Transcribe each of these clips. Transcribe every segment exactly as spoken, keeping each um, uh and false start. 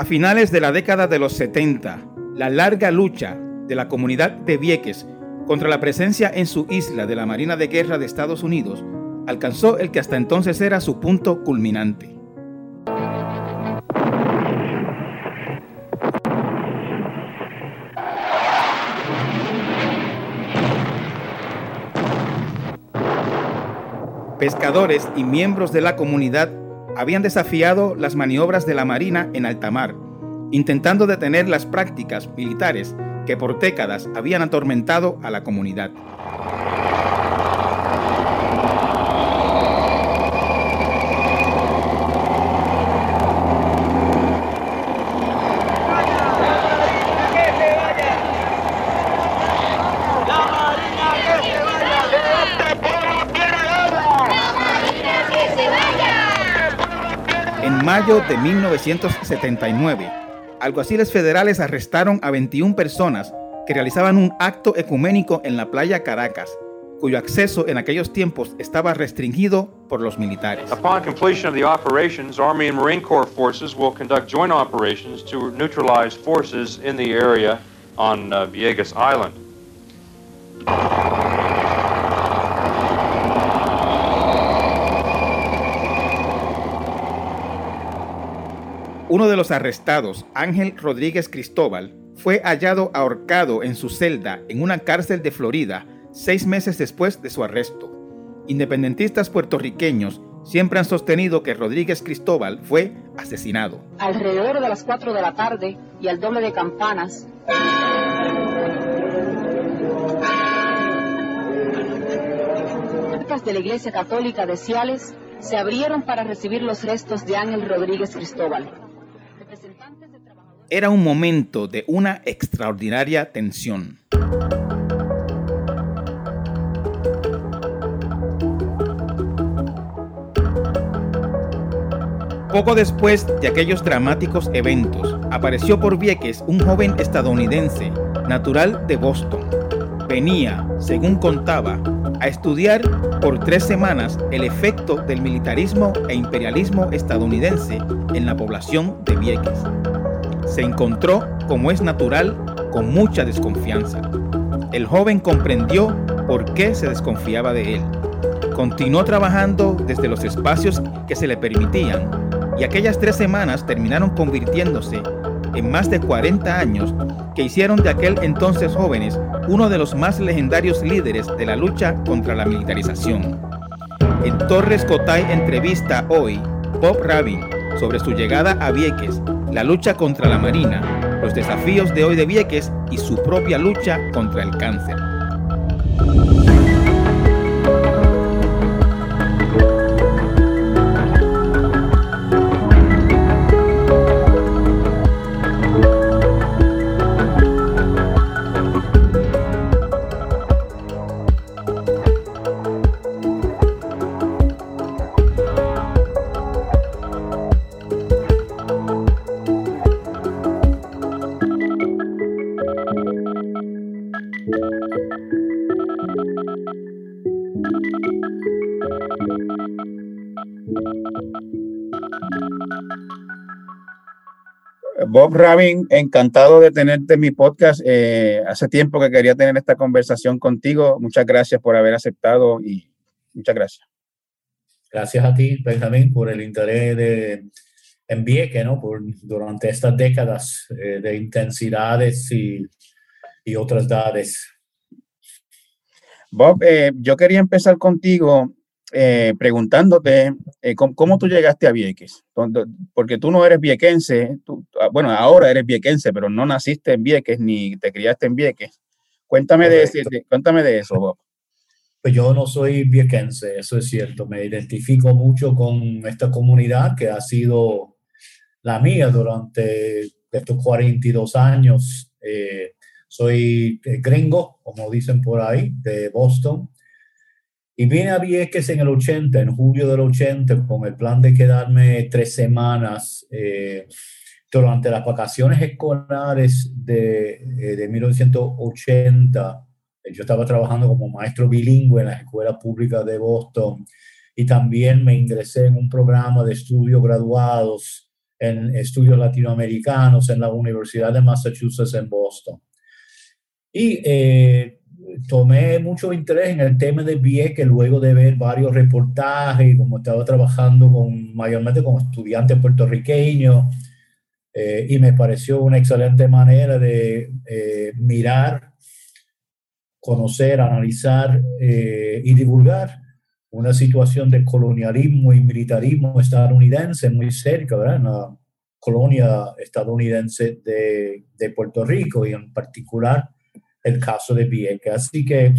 A finales de la década de los setenta, la larga lucha de la comunidad de Vieques contra la presencia en su isla de la Marina de Guerra de Estados Unidos alcanzó el que hasta entonces era su punto culminante. Pescadores y miembros de la comunidad habían desafiado las maniobras de la Marina en alta mar, intentando detener las prácticas militares que por décadas habían atormentado a la comunidad. En mayo de mil novecientos setenta y nueve, alguaciles federales arrestaron a veintiuna personas que realizaban un acto ecuménico en la playa Caracas, cuyo acceso en aquellos tiempos estaba restringido por los militares. Upon completion of the operations, Army and Marine Corps forces will conduct joint operations to neutralize forces in the area on uh, Vieques Island. Uno de los arrestados, Ángel Rodríguez Cristóbal, fue hallado ahorcado en su celda en una cárcel de Florida seis meses después de su arresto. Independentistas puertorriqueños siempre han sostenido que Rodríguez Cristóbal fue asesinado. Alrededor de las cuatro de la tarde y al doble de campanas, puertas de la Iglesia Católica de Ciales se abrieron para recibir los restos de Ángel Rodríguez Cristóbal. Era un momento de una extraordinaria tensión. Poco después de aquellos dramáticos eventos, apareció por Vieques un joven estadounidense, natural de Boston. Venía, según contaba, a estudiar por tres semanas el efecto del militarismo e imperialismo estadounidense en la población de Vieques. Se encontró, como es natural, con mucha desconfianza. El joven comprendió por qué se desconfiaba de él. Continuó trabajando desde los espacios que se le permitían, y aquellas tres semanas terminaron convirtiéndose en más de cuarenta años que hicieron de aquel entonces jóvenes uno de los más legendarios líderes de la lucha contra la militarización. En Torres Cotay entrevista hoy Bob Rabin sobre su llegada a Vieques, la lucha contra la Marina, los desafíos de hoy de Vieques y su propia lucha contra el cáncer. Bob Rabin, encantado de tenerte en mi podcast. Eh, hace tiempo que quería tener esta conversación contigo. Muchas gracias por haber aceptado y muchas gracias. Gracias a ti, Benjamin, por el interés de, en Vieques, ¿no? Por, durante estas décadas eh, de intensidades y, y otras edades. Bob, eh, yo quería empezar contigo Eh, preguntándote eh, ¿cómo, cómo tú llegaste a Vieques? Porque tú no eres viequense, tú, bueno, ahora eres viequense, pero no naciste en Vieques ni te criaste en Vieques. Cuéntame de, de, cuéntame de eso, Bob. Pues yo no soy viequense, eso es cierto. Me identifico mucho con esta comunidad que ha sido la mía durante estos cuarenta y dos años. Eh, soy gringo, como dicen por ahí, de Boston. Y vine a Vieques en el ochenta, en julio del ochenta, con el plan de quedarme tres semanas eh, durante las vacaciones escolares de, eh, de mil novecientos ochenta. Yo estaba trabajando como maestro bilingüe en la Escuela Pública de Boston y también me ingresé en un programa de estudios graduados en estudios latinoamericanos en la Universidad de Massachusetts en Boston. Y eh, tomé mucho interés en el tema de Vieques luego de ver varios reportajes, como estaba trabajando con, mayormente con estudiantes puertorriqueños, eh, y me pareció una excelente manera de eh, mirar, conocer, analizar eh, y divulgar una situación de colonialismo y militarismo estadounidense muy cerca, ¿verdad? En la colonia estadounidense de, de Puerto Rico y en particular el caso de Vieques. Así que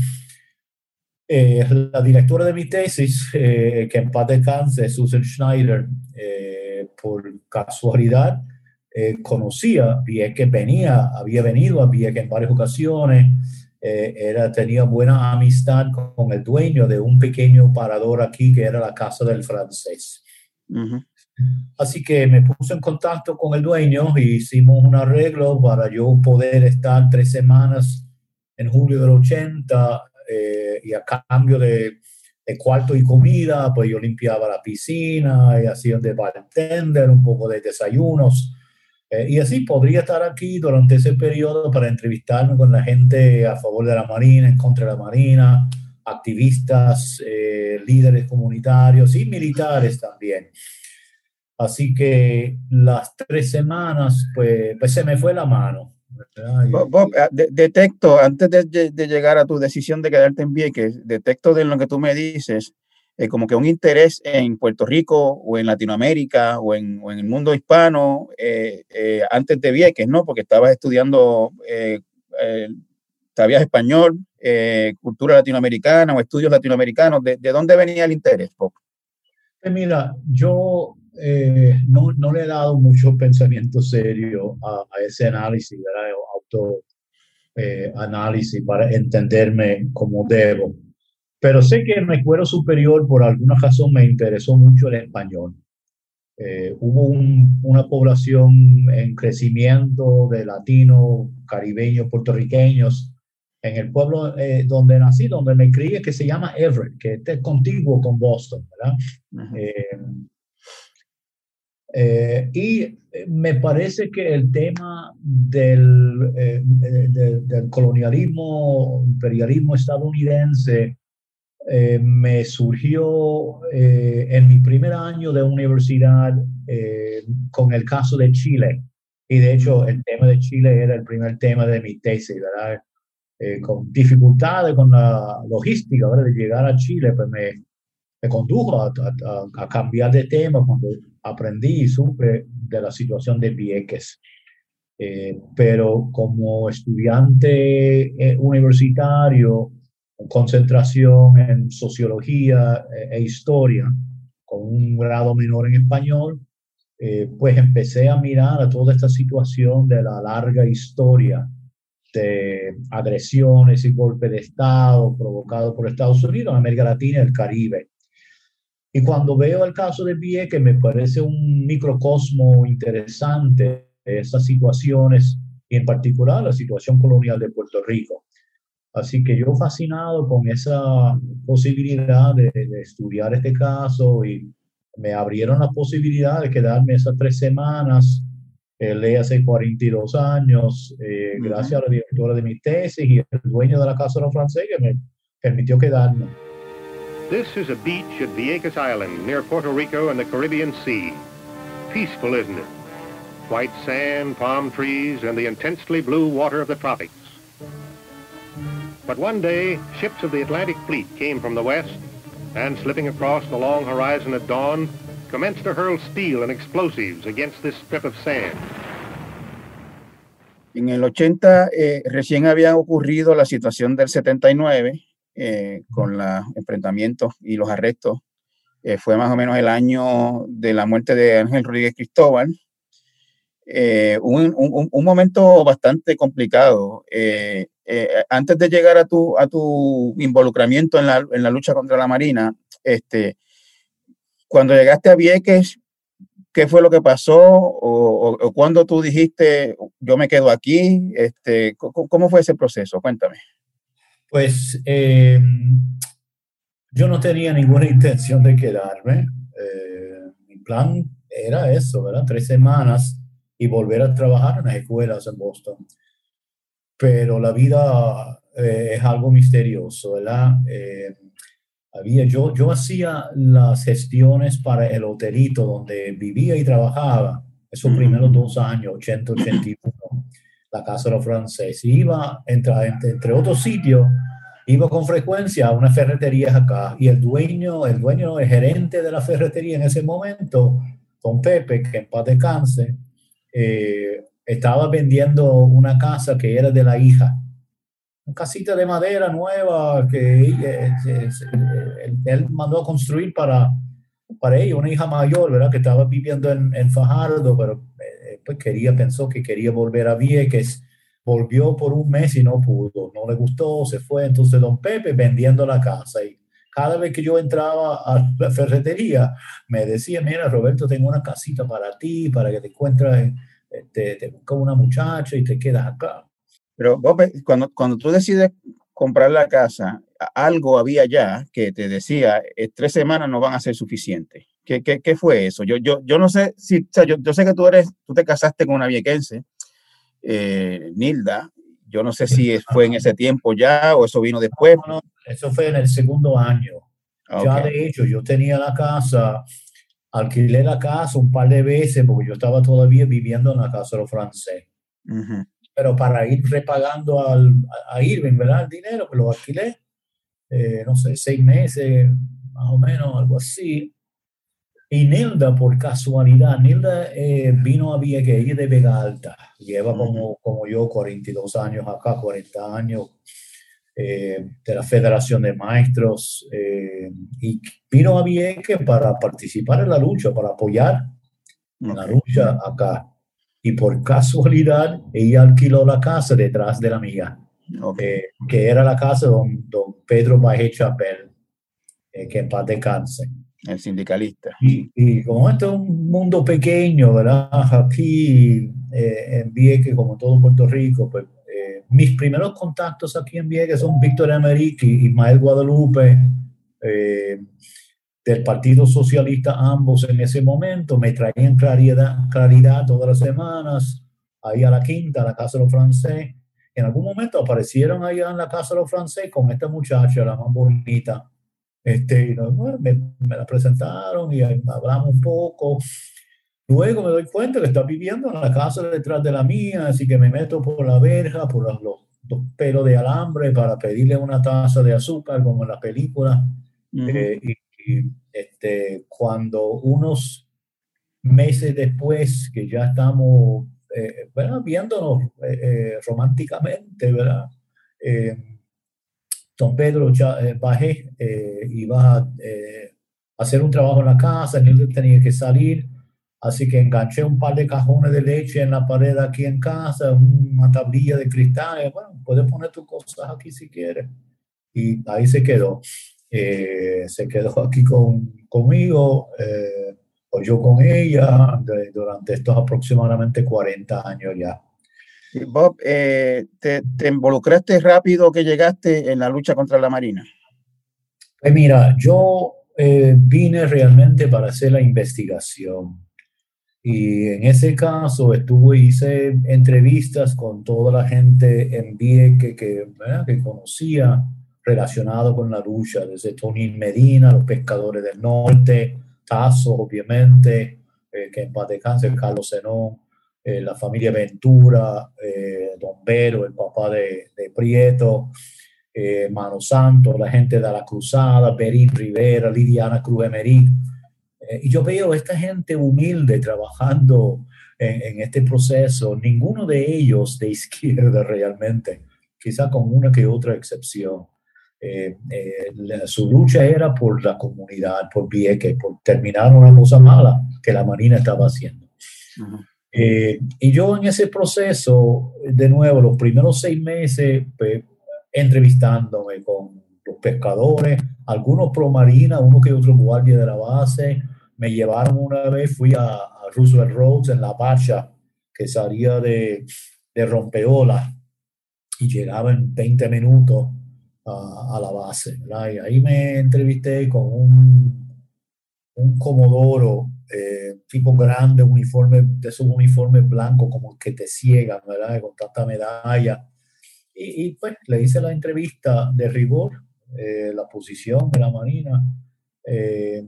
eh, la directora de mi tesis, eh, que en paz descanse, Susan Schneider, eh, por casualidad eh, conocía Vieques, venía, había venido a Vieques en varias ocasiones. Eh, era, tenía buena amistad con, con el dueño de un pequeño parador aquí que era la Casa del Francés. Uh-huh. Así que me puse en contacto con el dueño y e hicimos un arreglo para yo poder estar tres semanas en julio del ochenta, eh, y a cambio de, de cuarto y comida, pues yo limpiaba la piscina y hacía de bartender, un poco de desayunos. Eh, y así podría estar aquí durante ese periodo para entrevistarme con la gente a favor de la Marina, en contra de la Marina, activistas, eh, líderes comunitarios y militares también. Así que las tres semanas, pues, pues se me fue la mano. Bob, Bob, de, detecto, antes de, de llegar a tu decisión de quedarte en Vieques, detecto de lo que tú me dices, Eh, como que un interés en Puerto Rico o en Latinoamérica o en, o en el mundo hispano eh, eh, antes de Vieques, ¿no? Porque estabas estudiando, eh, eh, sabías español, eh, cultura latinoamericana o estudios latinoamericanos. ¿De, de dónde venía el interés, Bob? Mira, yo eh, no, no le he dado mucho pensamiento serio a, a ese análisis, ¿verdad? Auto, eh, análisis para entenderme como debo. Pero sé que en mi escuela superior, por alguna razón, me interesó mucho el español. Eh, hubo un, una población en crecimiento de latinos, caribeños, puertorriqueños, en el pueblo eh, donde nací, donde me crié, que se llama Everett, que es contiguo con Boston, ¿verdad? Eh, eh, y me parece que el tema del, eh, del, del colonialismo, imperialismo estadounidense, Eh, me surgió eh, en mi primer año de universidad eh, con el caso de Chile. Y de hecho, el tema de Chile era el primer tema de mi tesis, ¿verdad? Eh, con dificultades con la logística, ¿verdad? De llegar a Chile, pues me, me condujo a, a, a cambiar de tema cuando aprendí y supe de la situación de Vieques. Eh, pero como estudiante eh, universitario, concentración en sociología e historia, con un grado menor en español, eh, pues empecé a mirar a toda esta situación de la larga historia de agresiones y golpes de Estado provocados por Estados Unidos, América Latina y el Caribe. Y cuando veo el caso de Vieques, me parece un microcosmo interesante de esas situaciones, y en particular la situación colonial de Puerto Rico. Así que yo fascinado con esa posibilidad de, de estudiar este caso, y me abrieron la posibilidad de quedarme esas tres semanas, eh, leí hace cuarenta y dos años, eh, uh-huh. gracias a la directora de mi tesis y el dueño de la Casa de los Franceses que me permitió quedarme. This is a beach at Vieques Island, near Puerto Rico and the Caribbean Sea. Peaceful, isn't it? White sand, palm trees, and the intensely blue water of the tropics. But one day, ships of the Atlantic Fleet came from the west and, slipping across the long horizon at dawn, commenced to hurl steel and explosives against this strip of sand. En el ochenta eh, recién había ocurrido la situación del setenta y nueve eh, con los enfrentamientos y los arrestos. Eh, fue más o menos el año de la muerte de Ángel Rodríguez Cristóbal. Eh, un, un, un momento bastante complicado. Eh, eh, antes de llegar a tu, a tu involucramiento en la, en la lucha contra la Marina, este, cuando llegaste a Vieques, ¿qué fue lo que pasó? ¿O, o, o cuando tú dijiste, yo me quedo aquí? Este, ¿cómo, cómo fue ese proceso? Cuéntame. Pues eh, yo no tenía ninguna intención de quedarme. Eh, mi plan era eso, ¿verdad? Tres semanas y volver a trabajar en las escuelas en Boston. Pero la vida eh, es algo misterioso, ¿verdad? Eh, había, yo, yo hacía las gestiones para el hotelito donde vivía y trabajaba esos primeros dos años, ochenta, ochenta y uno, la Casa del Francés. Iba, entre, entre otros sitios, iba con frecuencia a unas ferreterías acá, y el dueño, el dueño, el gerente de la ferretería en ese momento, don Pepe, que en paz descanse, eh, estaba vendiendo una casa que era de la hija. Una casita de madera nueva que eh, eh, él, él mandó a construir para, para ella, una hija mayor, ¿verdad? Que estaba viviendo en, en Fajardo, pero eh, pues quería, pensó que quería volver a Vieques. Volvió por un mes y no pudo, no le gustó, se fue. Entonces don Pepe vendiendo la casa, y cada vez que yo entraba a la ferretería me decía: mira, Roberto, tengo una casita para ti, para que te encuentres, te, te busca una muchacha y te quedas acá. Pero Bob, cuando, cuando tú decides comprar la casa, algo había ya que te decía, eh, tres semanas no van a ser suficientes. ¿Qué, qué, qué fue eso? Yo, yo, yo no sé, si, o sea, yo, yo sé que tú, eres, tú te casaste con una viequense, Eh, Nilda, yo no sé si fue en ese tiempo ya o eso vino después. No, no, eso fue en el segundo año. Okay. Ya de hecho yo tenía la casa, alquilé la casa un par de veces porque yo estaba todavía viviendo en la Casa de los Francés. Uh-huh. Pero para ir repagando al, a Irving, ¿verdad? El dinero que lo alquilé, eh, no sé, seis meses, más o menos, algo así. Y Nilda, por casualidad, Nilda eh, vino a Vieques, ella de Vega Alta. Lleva como, como yo cuarenta y dos años acá, cuarenta años eh, de la Federación de Maestros. Eh, y vino a Vieques para participar en la lucha, para apoyar en la lucha acá. Y por casualidad, ella alquiló la casa detrás de la mía, okay. eh, que era la casa de don, don Pedro Valle Chapel, eh, que en paz descanse. El sindicalista. Y, y como este es un mundo pequeño, ¿verdad? Aquí eh, en Vieques, como todo Puerto Rico, pues eh, mis primeros contactos aquí en Vieques son Víctor Américo y Ismael Guadalupe, eh, del Partido Socialista, ambos en ese momento. Me traían claridad, claridad todas las semanas, ahí a la quinta, a la Casa de los Francés. En algún momento aparecieron allá en la Casa de los Francés con esta muchacha, la más bonita. Este, bueno, me, me la presentaron y hablamos un poco. Luego me doy cuenta que está viviendo en la casa detrás de la mía, así que me meto por la verja, por los, los pelos de alambre para pedirle una taza de azúcar, como en la película. Uh-huh. eh, y, y este, cuando unos meses después que ya estamos eh, bueno, viéndonos eh, eh, románticamente, ¿verdad? Eh, Don Pedro Bajé eh, iba a eh, hacer un trabajo en la casa, Nilda tenía que salir, así que enganché un par de cajones de leche en la pared aquí en casa, una tablilla de cristal, bueno, puedes poner tus cosas aquí si quieres. Y ahí se quedó, eh, se quedó aquí con, conmigo, eh, o yo con ella, de, durante estos aproximadamente cuarenta años ya. Bob, eh, te, ¿te involucraste rápido que llegaste en la lucha contra la Marina? Pues mira, yo eh, vine realmente para hacer la investigación. Y en ese caso estuve, hice entrevistas con toda la gente en Vieques que, que conocía relacionado con la lucha, desde Tony Medina, los pescadores del norte, Tazo, obviamente, eh, que en paz descanse, Carlos Zenón. Eh, la familia Ventura, eh, Don Vero, el papá de, de Prieto, eh, Mano Santo, la gente de la Cruzada, Perín Rivera, Lidiana Cruz Emery. Eh, y yo veo esta gente humilde trabajando en, en este proceso, ninguno de ellos de izquierda realmente, quizá con una que otra excepción. Eh, eh, la, su lucha era por la comunidad, por Vieques, por terminar una cosa mala que la Marina estaba haciendo. Uh-huh. Eh, y yo en ese proceso, de nuevo, los primeros seis meses, pues, entrevistándome con los pescadores, algunos pro marina, uno que otro guardia de la base. Me llevaron una vez, fui a, a Roosevelt Roads en La Pacha, que salía de, de Rompeola y llegaba en veinte minutos a, a la base, ¿verdad? Y ahí me entrevisté con un, un comodoro eh, tipo grande, uniforme, de esos uniformes blancos como que te ciegan, ¿verdad? Con tanta medalla. Y, y pues le hice la entrevista de rigor, eh, la posición de la Marina. Eh,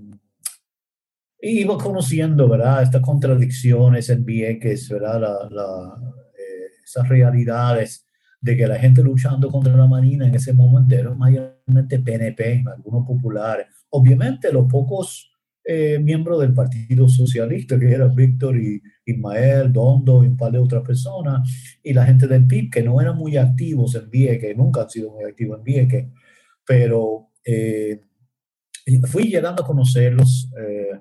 y iba conociendo, ¿verdad? Estas contradicciones en Vieques, ¿verdad? La, la, eh, esas realidades de que la gente luchando contra la Marina en ese momento era mayormente P N P, algunos populares. Obviamente los pocos eh, miembros del Partido Socialista, que eran Víctor y Ismael, Dondo y un par de otras personas, y la gente del P I B, que no eran muy activos en Vieques, nunca han sido muy activos en Vieques, pero eh, fui llegando a conocerlos. Eh,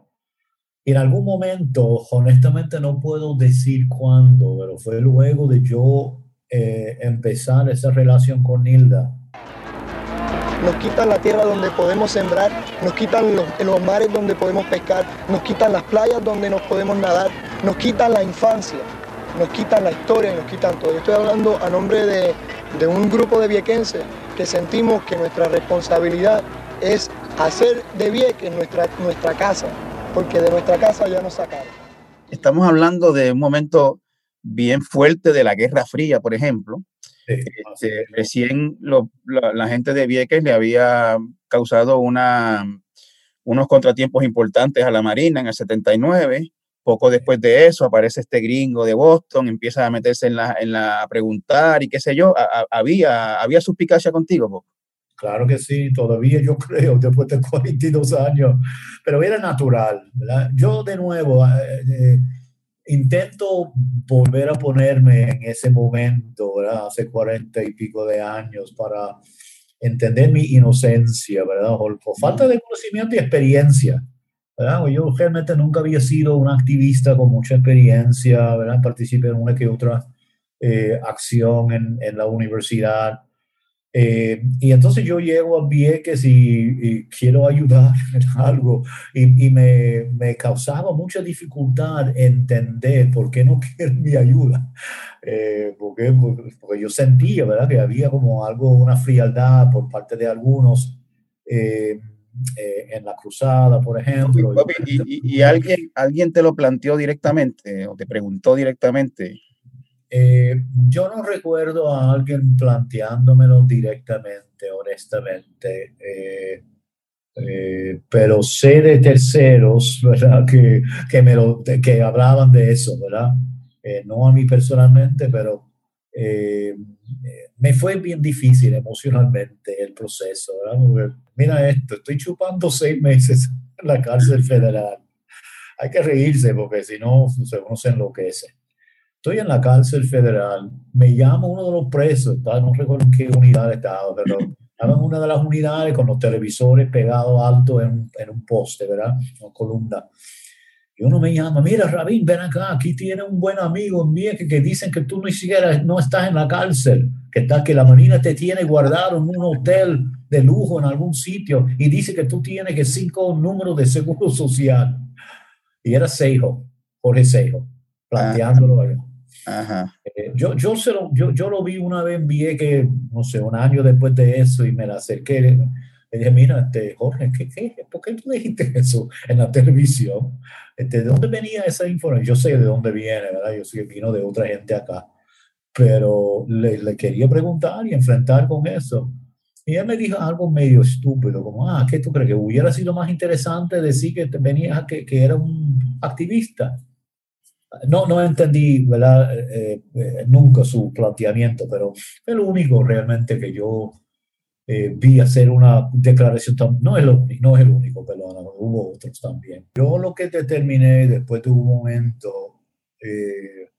en algún momento, honestamente no puedo decir cuándo, pero fue luego de yo... Eh, empezar esa relación con Nilda. Nos quitan la tierra donde podemos sembrar, nos quitan los, los mares donde podemos pescar, nos quitan las playas donde nos podemos nadar, nos quitan la infancia, nos quitan la historia, nos quitan todo. Yo estoy hablando a nombre de, de un grupo de viequenses que sentimos que nuestra responsabilidad es hacer de Vieques nuestra, nuestra casa, porque de nuestra casa ya nos sacaron. Estamos hablando de un momento bien fuerte de la Guerra Fría, por ejemplo. Sí, este, recién lo, la, la gente de Vieques le había causado una, unos contratiempos importantes a la Marina en el setenta y nueve. Poco después de eso aparece este gringo de Boston, empieza a meterse en la, en la a preguntar y qué sé yo. A, a, había, había suspicacia contigo, Bob. Claro que sí, todavía yo creo, después de cuarenta y dos años. Pero era natural, ¿verdad? Yo de nuevo... Eh, eh, Intento volver a ponerme en ese momento, ¿verdad? Hace cuarenta y pico de años, para entender mi inocencia, ¿verdad? O falta de conocimiento y experiencia, ¿verdad? Yo realmente nunca había sido un activista con mucha experiencia, ¿verdad? Participé en una que otra eh, acción en, en la universidad. Eh, y entonces yo llego a Vieques y, y quiero ayudar en algo y, y me, me causaba mucha dificultad entender por qué no quieren mi ayuda, eh, porque, porque yo sentía, ¿verdad?, que había como algo, una frialdad por parte de algunos eh, eh, en la Cruzada, por ejemplo. ¿Y, y, y, y alguien, alguien te lo planteó directamente o te preguntó directamente? Eh, yo no recuerdo a alguien planteándomelo directamente, honestamente, eh, eh, pero sé de terceros, ¿verdad?, que, que, me lo, que hablaban de eso, ¿verdad? Eh, no a mí personalmente, pero eh, me fue bien difícil emocionalmente el proceso, ¿verdad? Porque, mira esto, estoy chupando seis meses en la cárcel federal. Hay que reírse porque si no, uno se enloquece. Estoy en la cárcel federal, me llama uno de los presos, no recuerdo en qué unidad estaba, pero estaba en una de las unidades con los televisores pegados alto en, en un poste, ¿verdad? Una columna. Y uno me llama, mira, Rabin, ven acá, aquí tiene un buen amigo mío que, que dicen que tú ni siquiera no estás en la cárcel, que, está, que la Marina te tiene guardado en un hotel de lujo en algún sitio y dice que tú tienes que cinco números de seguro social. Y era Seijo, Jorge Seijo, planteándolo allá. Ajá. Eh, yo, yo, se lo, yo, yo lo vi una vez en Vieques, no sé, un año después de eso, y me la acerqué. Le dije, mira, este, Jorge, ¿qué, qué, ¿por qué tú dijiste eso en la televisión? Este, ¿De dónde venía esa información? Yo sé de dónde viene, ¿verdad? Yo sé que vino de otra gente acá. Pero le, le quería preguntar y enfrentar con eso. Y él me dijo algo medio estúpido, como, ah, ¿qué tú crees? Que hubiera sido más interesante decir que venía, que, que era un activista. No, no entendí, ¿verdad? Eh, eh, nunca su planteamiento, pero es lo único realmente que yo eh, vi hacer una declaración. Tan, no, es lo, no es el único, perdón, hubo otros también. Yo lo que determiné después de un momento, eh,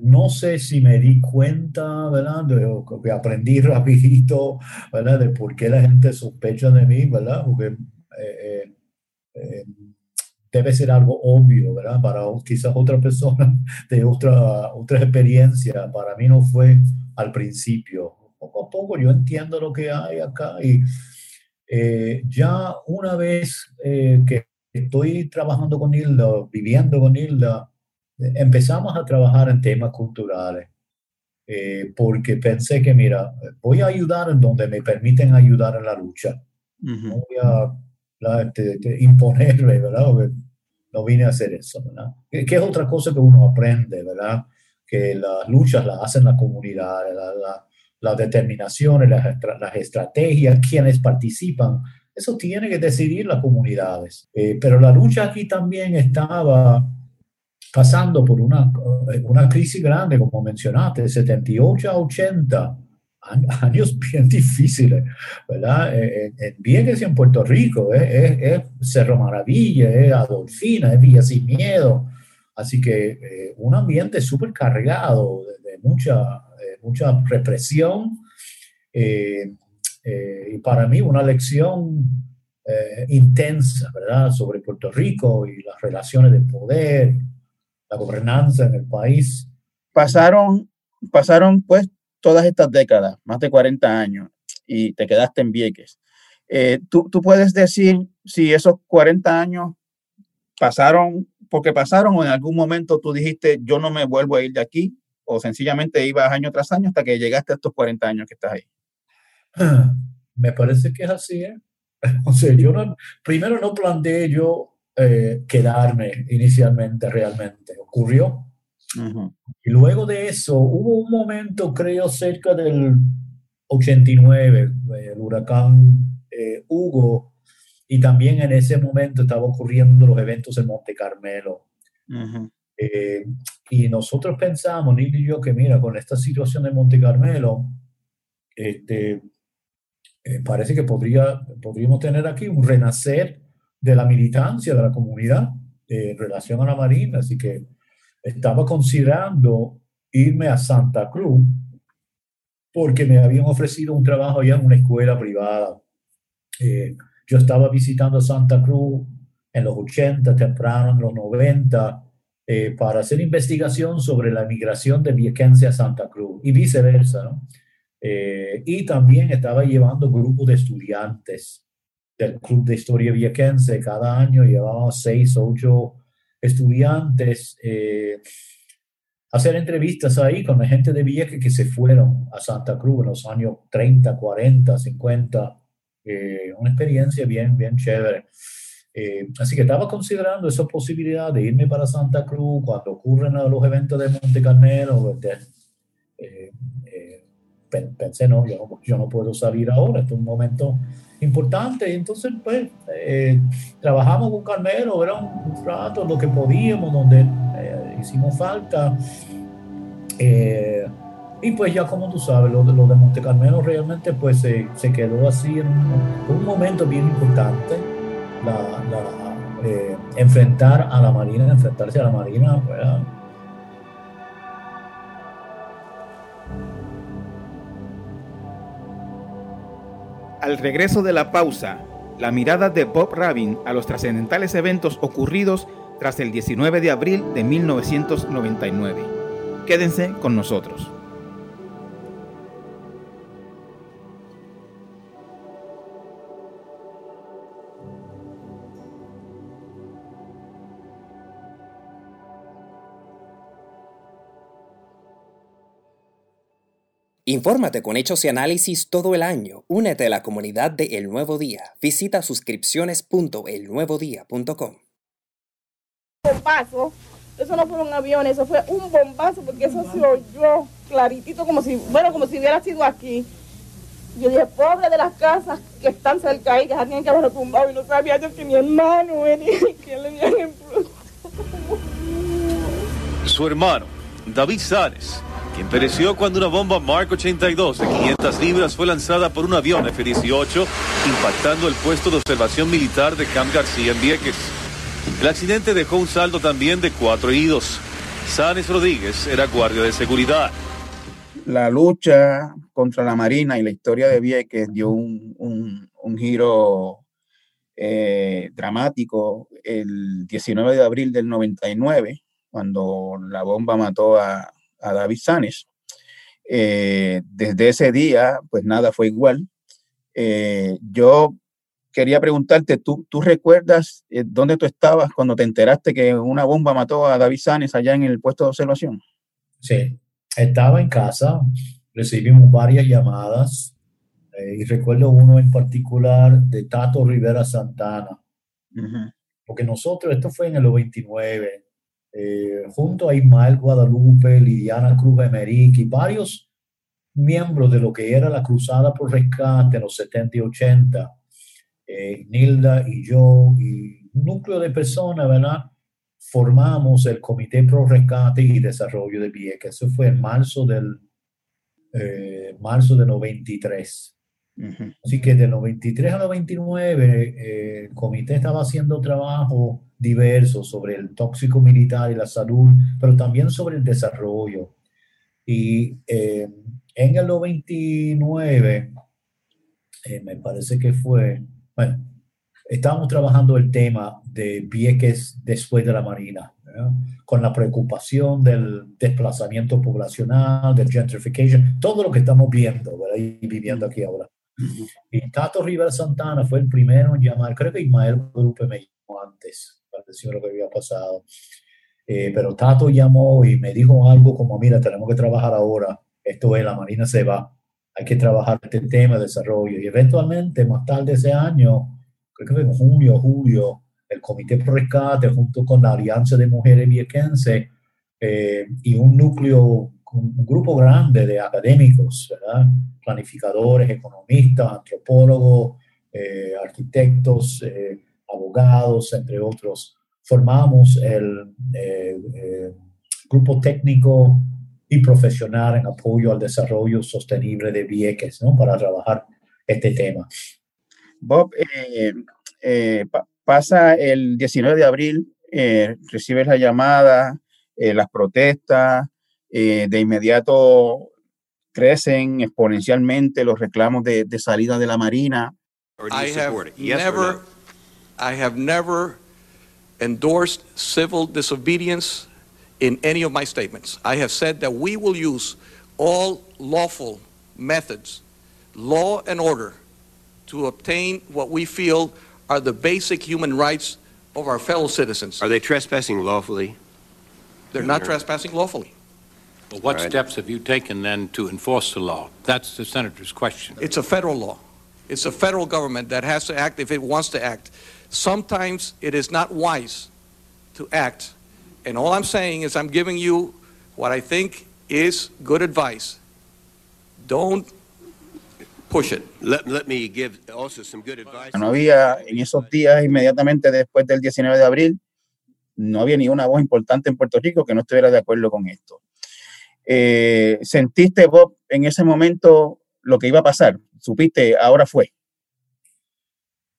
no sé si me di cuenta, ¿verdad? De, que aprendí rapidito, ¿verdad? De por qué la gente sospecha de mí, ¿verdad? Porque... Eh, eh, debe ser algo obvio, ¿verdad? Para quizás otra persona de otra, otra experiencia. Para mí no fue al principio. Poco a poco yo entiendo lo que hay acá. Y eh, ya una vez eh, que estoy trabajando con Nilda, viviendo con Nilda, empezamos a trabajar en temas culturales. Eh, porque pensé que, mira, voy a ayudar en donde me permiten ayudar en la lucha. Uh-huh. Voy a... Este, este, imponerme, ¿verdad? no vine a hacer eso, ¿verdad? Que es otra cosa que uno aprende, ¿verdad? Que las luchas las hacen la comunidad, la, la, las determinaciones, las, las estrategias, quienes participan, eso tiene que decidir las comunidades. Eh, pero la lucha aquí también estaba pasando por una, una crisis grande, como mencionaste, de setenta y ocho a ochenta, años bien difíciles, ¿verdad? En, en Vieques y en Puerto Rico, ¿eh? es, es Cerro Maravilla, es Adolfina, es Villa Sin Miedo. Así que eh, un ambiente súper cargado de, de, mucha, de mucha represión. Eh, eh, y para mí una lección eh, intensa, ¿verdad? Sobre Puerto Rico y las relaciones de poder, la gobernanza en el país. Pasaron, pasaron pues, todas estas décadas, más de cuarenta años, y te quedaste en Vieques. Eh, ¿tú, tú puedes decir si esos cuarenta años pasaron porque pasaron o en algún momento tú dijiste yo no me vuelvo a ir de aquí, o sencillamente ibas año tras año hasta que llegaste a estos cuarenta años que estás ahí? Me parece que es así, ¿eh? O sea, yo no, primero no planteé yo eh, quedarme inicialmente realmente, ocurrió. Uh-huh. Y luego de eso, hubo un momento, creo, cerca del ochenta y nueve, el huracán eh, Hugo, y también en ese momento estaba ocurriendo los eventos en Monte Carmelo. Uh-huh. eh, y nosotros pensamos, Nilda y yo, que mira, con esta situación de Monte Carmelo, este, eh, parece que podría, podríamos tener aquí un renacer de la militancia de la comunidad eh, en relación a la Marina, así que estaba considerando irme a Santa Cruz porque me habían ofrecido un trabajo allá en una escuela privada. Eh, yo estaba visitando Santa Cruz en los ochenta, temprano en los noventa, eh, para hacer investigación sobre la migración de viequense a Santa Cruz y viceversa, ¿no? Eh, y también estaba llevando grupos de estudiantes del Club de Historia Viequense. Cada año llevábamos seis o ocho estudiantes, eh, hacer entrevistas ahí con la gente de Vieques que se fueron a Santa Cruz en los años treinta, cuarenta, cincuenta, eh, una experiencia bien, bien chévere. Eh, así que estaba considerando esa posibilidad de irme para Santa Cruz cuando ocurren los eventos de Monte Carmelo. Eh, eh, pensé, no yo, no, yo no puedo salir ahora, este es un momento importante. Entonces, pues, eh, trabajamos con Carmelo, era un rato lo que podíamos, donde eh, hicimos falta. Eh, y pues ya como tú sabes, lo de, lo de Monte Carmelo realmente pues se, se quedó así en un, un momento bien importante. La, la, eh, enfrentar a la Marina, enfrentarse a la Marina, ¿verdad? Al regreso de la pausa, la mirada de Bob Rabin a los trascendentales eventos ocurridos tras el diecinueve de abril de mil novecientos noventa y nueve. Quédense con nosotros. Infórmate con hechos y análisis todo el año. Únete a la comunidad de El Nuevo Día. Visita suscripciones punto el nuevo día punto com. Bombazo. Eso no fue un avión, eso fue un bombazo, porque eso se oyó claritito, como si, bueno, como si hubiera sido aquí. Yo dije, pobre de las casas que están cerca ahí, que ya tienen que haber retumbado, y no sabía yo que mi hermano venía, que le habían explotado. Su hermano, David Sárez, quien pereció cuando una bomba Mark ochenta y dos de quinientas libras fue lanzada por un avión efe dieciocho, impactando el puesto de observación militar de Camp García en Vieques. El accidente dejó un saldo también de cuatro heridos. Sánchez Rodríguez era guardia de seguridad. La lucha contra la Marina y la historia de Vieques dio un, un, un giro eh, dramático el diecinueve de abril del noventa y nueve, cuando la bomba mató a... a David Sárez. Eh, desde ese día, pues nada fue igual. Eh, yo quería preguntarte, ¿tú, tú recuerdas eh, dónde tú estabas cuando te enteraste que una bomba mató a David Sárez allá en el puesto de observación? Sí, estaba en casa, recibimos varias llamadas eh, y recuerdo uno en particular de Tato Rivera Santana. Uh-huh. Porque nosotros, esto fue en el noventa y nueve, eh, junto a Ismael Guadalupe, Lidiana Cruz Emerick y varios miembros de lo que era la Cruzada por Rescate en los setenta y ochenta, eh, Nilda y yo, y un núcleo de personas, ¿verdad? Formamos el Comité Pro Rescate y Desarrollo de Vieques. Eso fue en marzo del eh, marzo de noventa y tres. Uh-huh. Así que de noventa y tres a noventa y nueve eh, el comité estaba haciendo trabajo diverso sobre el tóxico militar y la salud, pero también sobre el desarrollo. Y eh, en el noventa y nueve, eh, me parece que fue, bueno, estábamos trabajando el tema de Vieques después de la Marina, ¿verdad? Con la preocupación del desplazamiento poblacional, del gentrification, todo lo que estamos viendo, ¿verdad? Y viviendo aquí ahora. Uh-huh. Y Tato Rivera Santana fue el primero en llamar, creo que Ismael Guadalupe me llamó antes para decir lo que había pasado, eh, pero Tato llamó y me dijo algo como, mira, tenemos que trabajar ahora, esto es, la Marina se va, hay que trabajar este tema de desarrollo. Y eventualmente, más tarde ese año, creo que fue en junio, julio, el Comité Pro Rescate junto con la Alianza de Mujeres Viequenses eh, y un núcleo, un grupo grande de académicos, ¿verdad? Planificadores, economistas, antropólogos, eh, arquitectos, eh, abogados, entre otros. Formamos el eh, eh, grupo técnico y profesional en apoyo al desarrollo sostenible de Vieques, ¿no? Para trabajar este tema. Bob, eh, eh, pa- pasa el diecinueve de abril, eh, recibes la llamada, eh, las protestas, Eh, de inmediato crecen exponencialmente los reclamos de, de salida de la Marina. I have, yes never, no? I have never endorsed civil disobedience in any of my statements. I have said that we will use all lawful methods, law and order, to obtain what we feel are the basic human rights of our fellow citizens. Are they trespassing lawfully? They're not trespassing lawfully. Well, what right. steps have you taken then to enforce the law? That's the senator's question. It's a federal law. It's a federal government that has to act if it wants to act. Sometimes it is not wise to act. And all I'm saying is I'm giving you what I think is good advice. Don't push it. Let, let me give also some good advice. No había en esos días inmediatamente después del diecinueve de abril, no había ni una voz importante en Puerto Rico que no estuviera de acuerdo con esto. Eh, ¿Sentiste, Bob, en ese momento lo que iba a pasar? ¿Supiste? Ahora fue.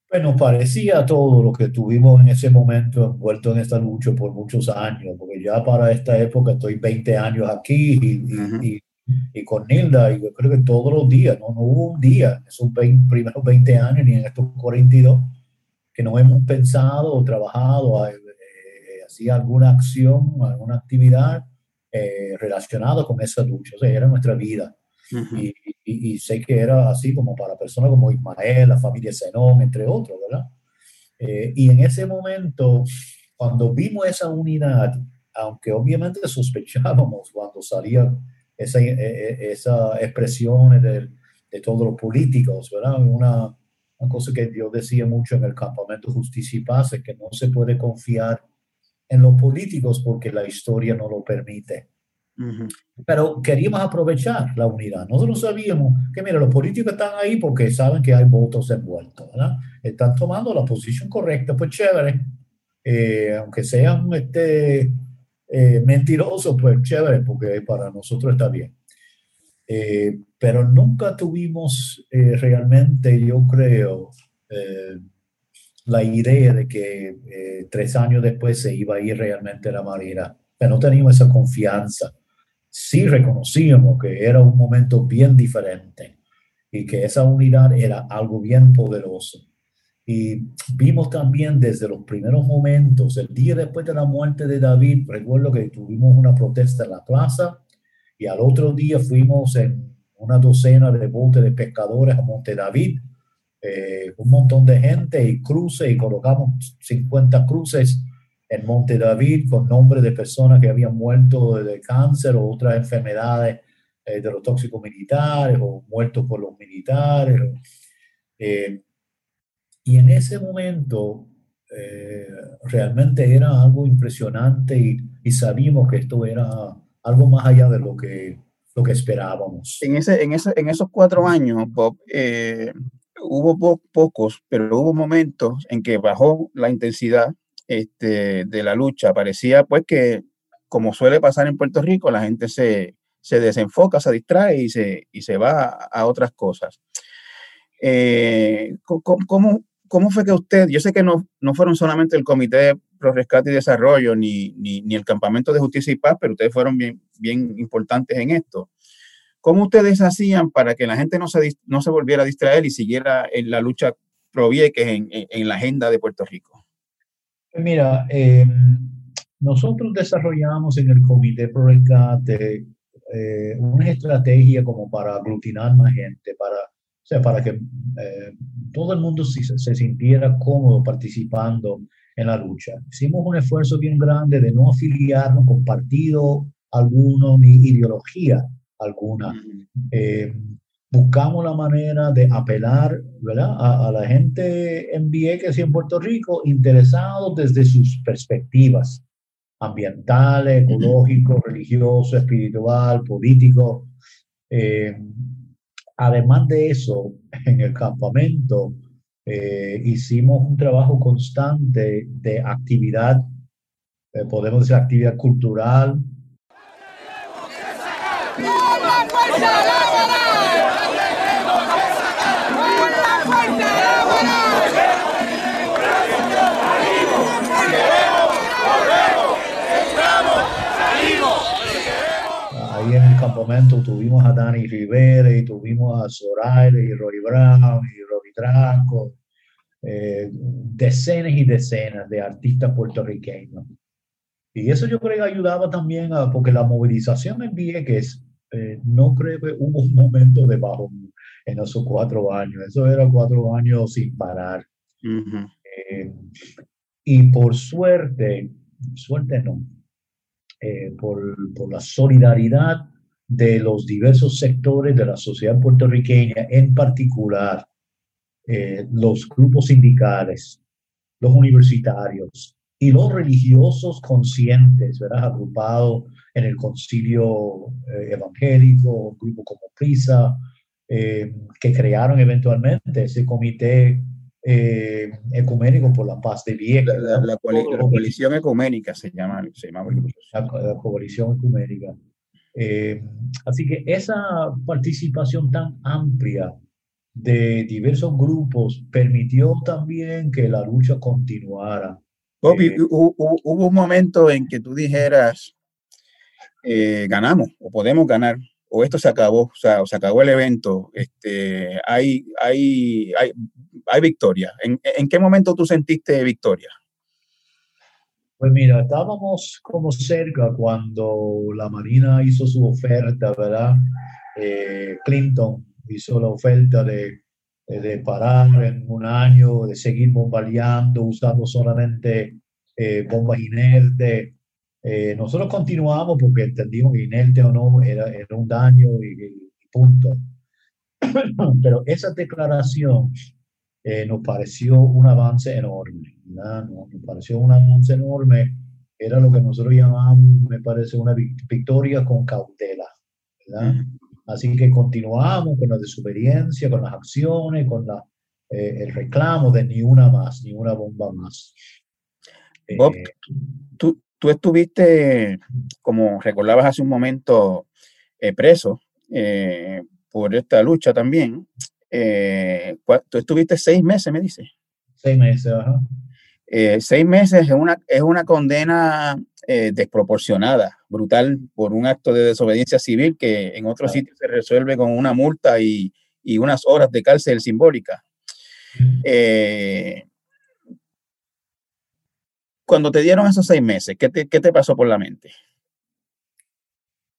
Bueno, parecía todo lo que tuvimos en ese momento envuelto en esta lucha por muchos años, porque ya para esta época estoy veinte años aquí y, uh-huh. y, y con Nilda, y yo creo que todos los días, no, no hubo un día en esos veinte, primeros veinte años ni en estos cuarenta y dos que no hemos pensado o trabajado, eh, eh, hacía alguna acción, alguna actividad Eh, relacionado con esa lucha. O sea, era nuestra vida. Uh-huh. y, y, y sé que era así como para personas como Ismael, la familia Zenón, entre otros, ¿verdad? Eh, y en ese momento, cuando vimos esa unidad, aunque obviamente sospechábamos cuando salían esas eh, esa expresiones de, de todos los políticos, ¿verdad? Una, una cosa que yo decía mucho en el Campamento de Justicia y Paz es que no se puede confiar en los políticos porque la historia no lo permite. Uh-huh. Pero queríamos aprovechar la unidad. Nosotros sabíamos que, mira, los políticos están ahí porque saben que hay votos envueltos, ¿verdad? Están tomando la posición correcta, pues chévere. Eh, aunque sean este, eh, mentirosos, pues chévere, porque para nosotros está bien. Eh, pero nunca tuvimos eh, realmente, yo creo, eh, la idea de que eh, tres años después se iba a ir realmente la Marina. Pero no teníamos esa confianza. Sí reconocíamos que era un momento bien diferente y que esa unidad era algo bien poderoso. Y vimos también desde los primeros momentos, el día después de la muerte de David, recuerdo que tuvimos una protesta en la plaza y al otro día fuimos en una docena de botes de pescadores a Monte David. Eh, un montón de gente y cruces y colocamos cincuenta cruces en Monte David con nombres de personas que habían muerto de cáncer o otras enfermedades eh, de los tóxicos militares o muertos por los militares. Eh, y en ese momento eh, realmente era algo impresionante y, y sabíamos que esto era algo más allá de lo que, lo que esperábamos. En, ese, en, ese, en esos cuatro años, Bob, eh, hubo po pocos, pero hubo momentos en que bajó la intensidad este, de la lucha. Parecía pues que, como suele pasar en Puerto Rico, la gente se, se desenfoca, se distrae y se, y se va a, a otras cosas. Eh, ¿cómo, cómo, ¿Cómo fue que usted, yo sé que no, no fueron solamente el Comité Pro Rescate y Desarrollo ni, ni, ni el Campamento de Justicia y Paz, pero ustedes fueron bien, bien importantes en esto? ¿Cómo ustedes hacían para que la gente no se, no se volviera a distraer y siguiera en la lucha pro Vieques en, en, en la agenda de Puerto Rico? Mira, eh, nosotros desarrollamos en el Comité Pro Rescate eh, una estrategia como para aglutinar más gente, para... O sea, para que eh, todo el mundo se, se sintiera cómodo participando en la lucha. Hicimos un esfuerzo bien grande de no afiliarnos con partido alguno ni ideología alguna. Eh, buscamos la manera de apelar, ¿verdad?, a, a la gente en Vieques y en Puerto Rico interesados desde sus perspectivas ambientales, ecológicos, religiosos, espiritual, político. Eh, Además de eso, en el campamento eh, hicimos un trabajo constante de actividad, eh, podemos decir actividad cultural. Ahí en el campamento tuvimos a Dani Rivera y tuvimos a Zoraile y Rory Brown y Rory Draco, eh, decenas y decenas de artistas puertorriqueños. Y eso yo creo que ayudaba también a, porque la movilización en Vieques, eh, no creo que hubo un momento de bajón en esos cuatro años. Eso era cuatro años sin parar. Uh-huh. eh, y por suerte, suerte no. Eh, por, por la solidaridad de los diversos sectores de la sociedad puertorriqueña, en particular eh, los grupos sindicales, los universitarios y los religiosos conscientes, ¿verdad?, agrupados en el concilio eh, evangélico, grupos como Prisa, eh, que crearon eventualmente ese comité Eh, ecuménico por la paz de Vieques. La, la, la, coali la coalición ecuménica se llama. Se llama la, la coalición ecuménica. Eh, así que esa participación tan amplia de diversos grupos permitió también que la lucha continuara. Bobby, eh, hubo, hubo un momento en que tú dijeras, eh, ganamos o podemos ganar, o esto se acabó, o sea, o se acabó el evento, este, hay, hay, hay, hay victoria. ¿En, en qué momento tú sentiste victoria? Pues mira, estábamos como cerca cuando la Marina hizo su oferta, ¿verdad? Eh, Clinton hizo la oferta de, de parar en un año, de seguir bombardeando, usando solamente eh, bombas inertes. Eh, nosotros continuamos porque entendimos que inerte o no era, era un daño y, y punto. Pero esa declaración eh, nos pareció un avance enorme, ¿verdad? Nos pareció un avance enorme. Era lo que nosotros llamamos, me parece, una victoria con cautela, ¿verdad? Así que continuamos con la desobediencia, con las acciones, con la, eh, el reclamo de ni una más, ni una bomba más. Eh, Bob, tú Tú estuviste, como recordabas hace un momento, eh, preso eh, por esta lucha también. Eh, tú estuviste seis meses, me dices. Seis meses, ajá. Eh, seis meses es una, es una condena eh, desproporcionada, brutal, por un acto de desobediencia civil que en otros sitios se resuelve con una multa y, y unas horas de cárcel simbólica. Eh, Cuando te dieron esos seis meses, ¿qué te, qué te pasó por la mente?